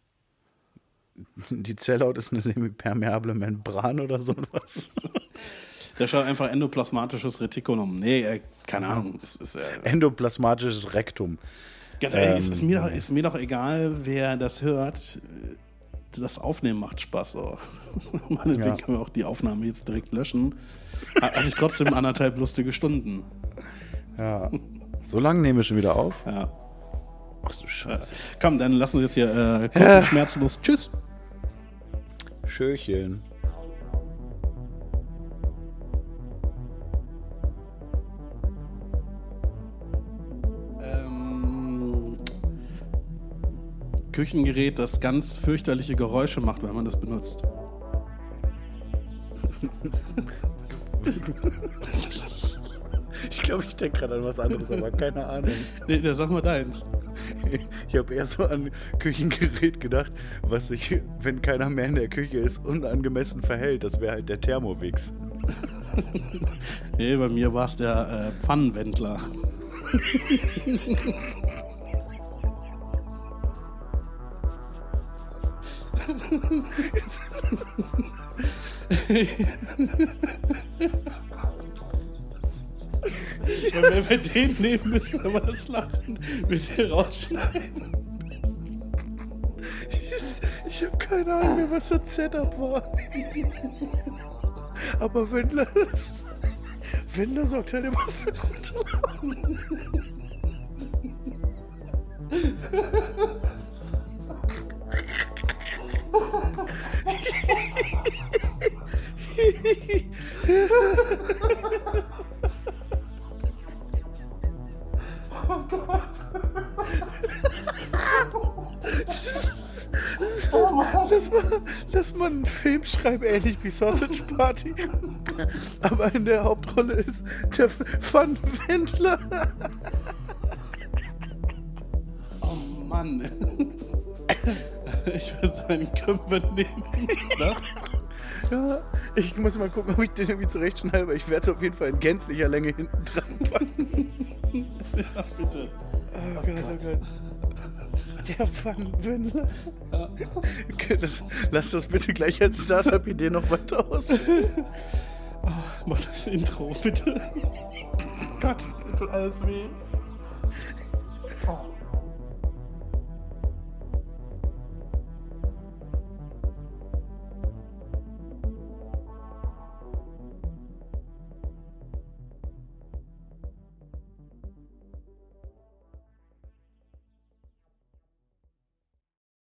die Zellhaut ist eine semipermeable Membran oder so was. Der schreibt einfach endoplasmatisches Retikulum. Nee, keine Ahnung. Endoplasmatisches Rektum. Ganz ehrlich, ist mir doch egal, wer das hört. Das Aufnehmen macht Spaß. So. Meinetwegen können wir auch die Aufnahme jetzt direkt löschen. Hatte ich trotzdem 1,5 lustige Stunden. Ja. So lange nehmen wir schon wieder auf? Ja. Ach du Scheiße. Komm, dann lassen wir es hier kurz und schmerzlos. Tschüss. Schöchen. Küchengerät, das ganz fürchterliche Geräusche macht, wenn man das benutzt. Ich glaube, ich denke gerade an was anderes, aber keine Ahnung. Nee, dann sag mal deins. Ich habe eher so an Küchengerät gedacht, was sich, wenn keiner mehr in der Küche ist, unangemessen verhält. Das wäre halt der Thermowix. Nee, bei mir war es der Pfannenwendler. Wenn wir den nehmen, müssen wir mal das Lachen ein bisschen rausschneiden. Ich habe keine Ahnung mehr, was das Setup war. Aber wenn das sorgt halt immer für gute Laune. Oh Gott. Lass mal einen Film schreiben, ähnlich wie Sausage Party. Aber in der Hauptrolle ist der Pfannenwendler. Oh Mann. Ich würde sagen, ich könnte man nehmen. Ja, ich muss mal gucken, ob ich den irgendwie zurechtschneide, aber ich werde es auf jeden Fall in gänzlicher Länge hinten dran packen. Ja, bitte. Oh Gott, oh Gott. Der Pfannenbündel. Ja. Okay, lass das bitte gleich als Startup-Idee noch weiter ausführen. Oh, mach das Intro, bitte. Gott, tut alles weh.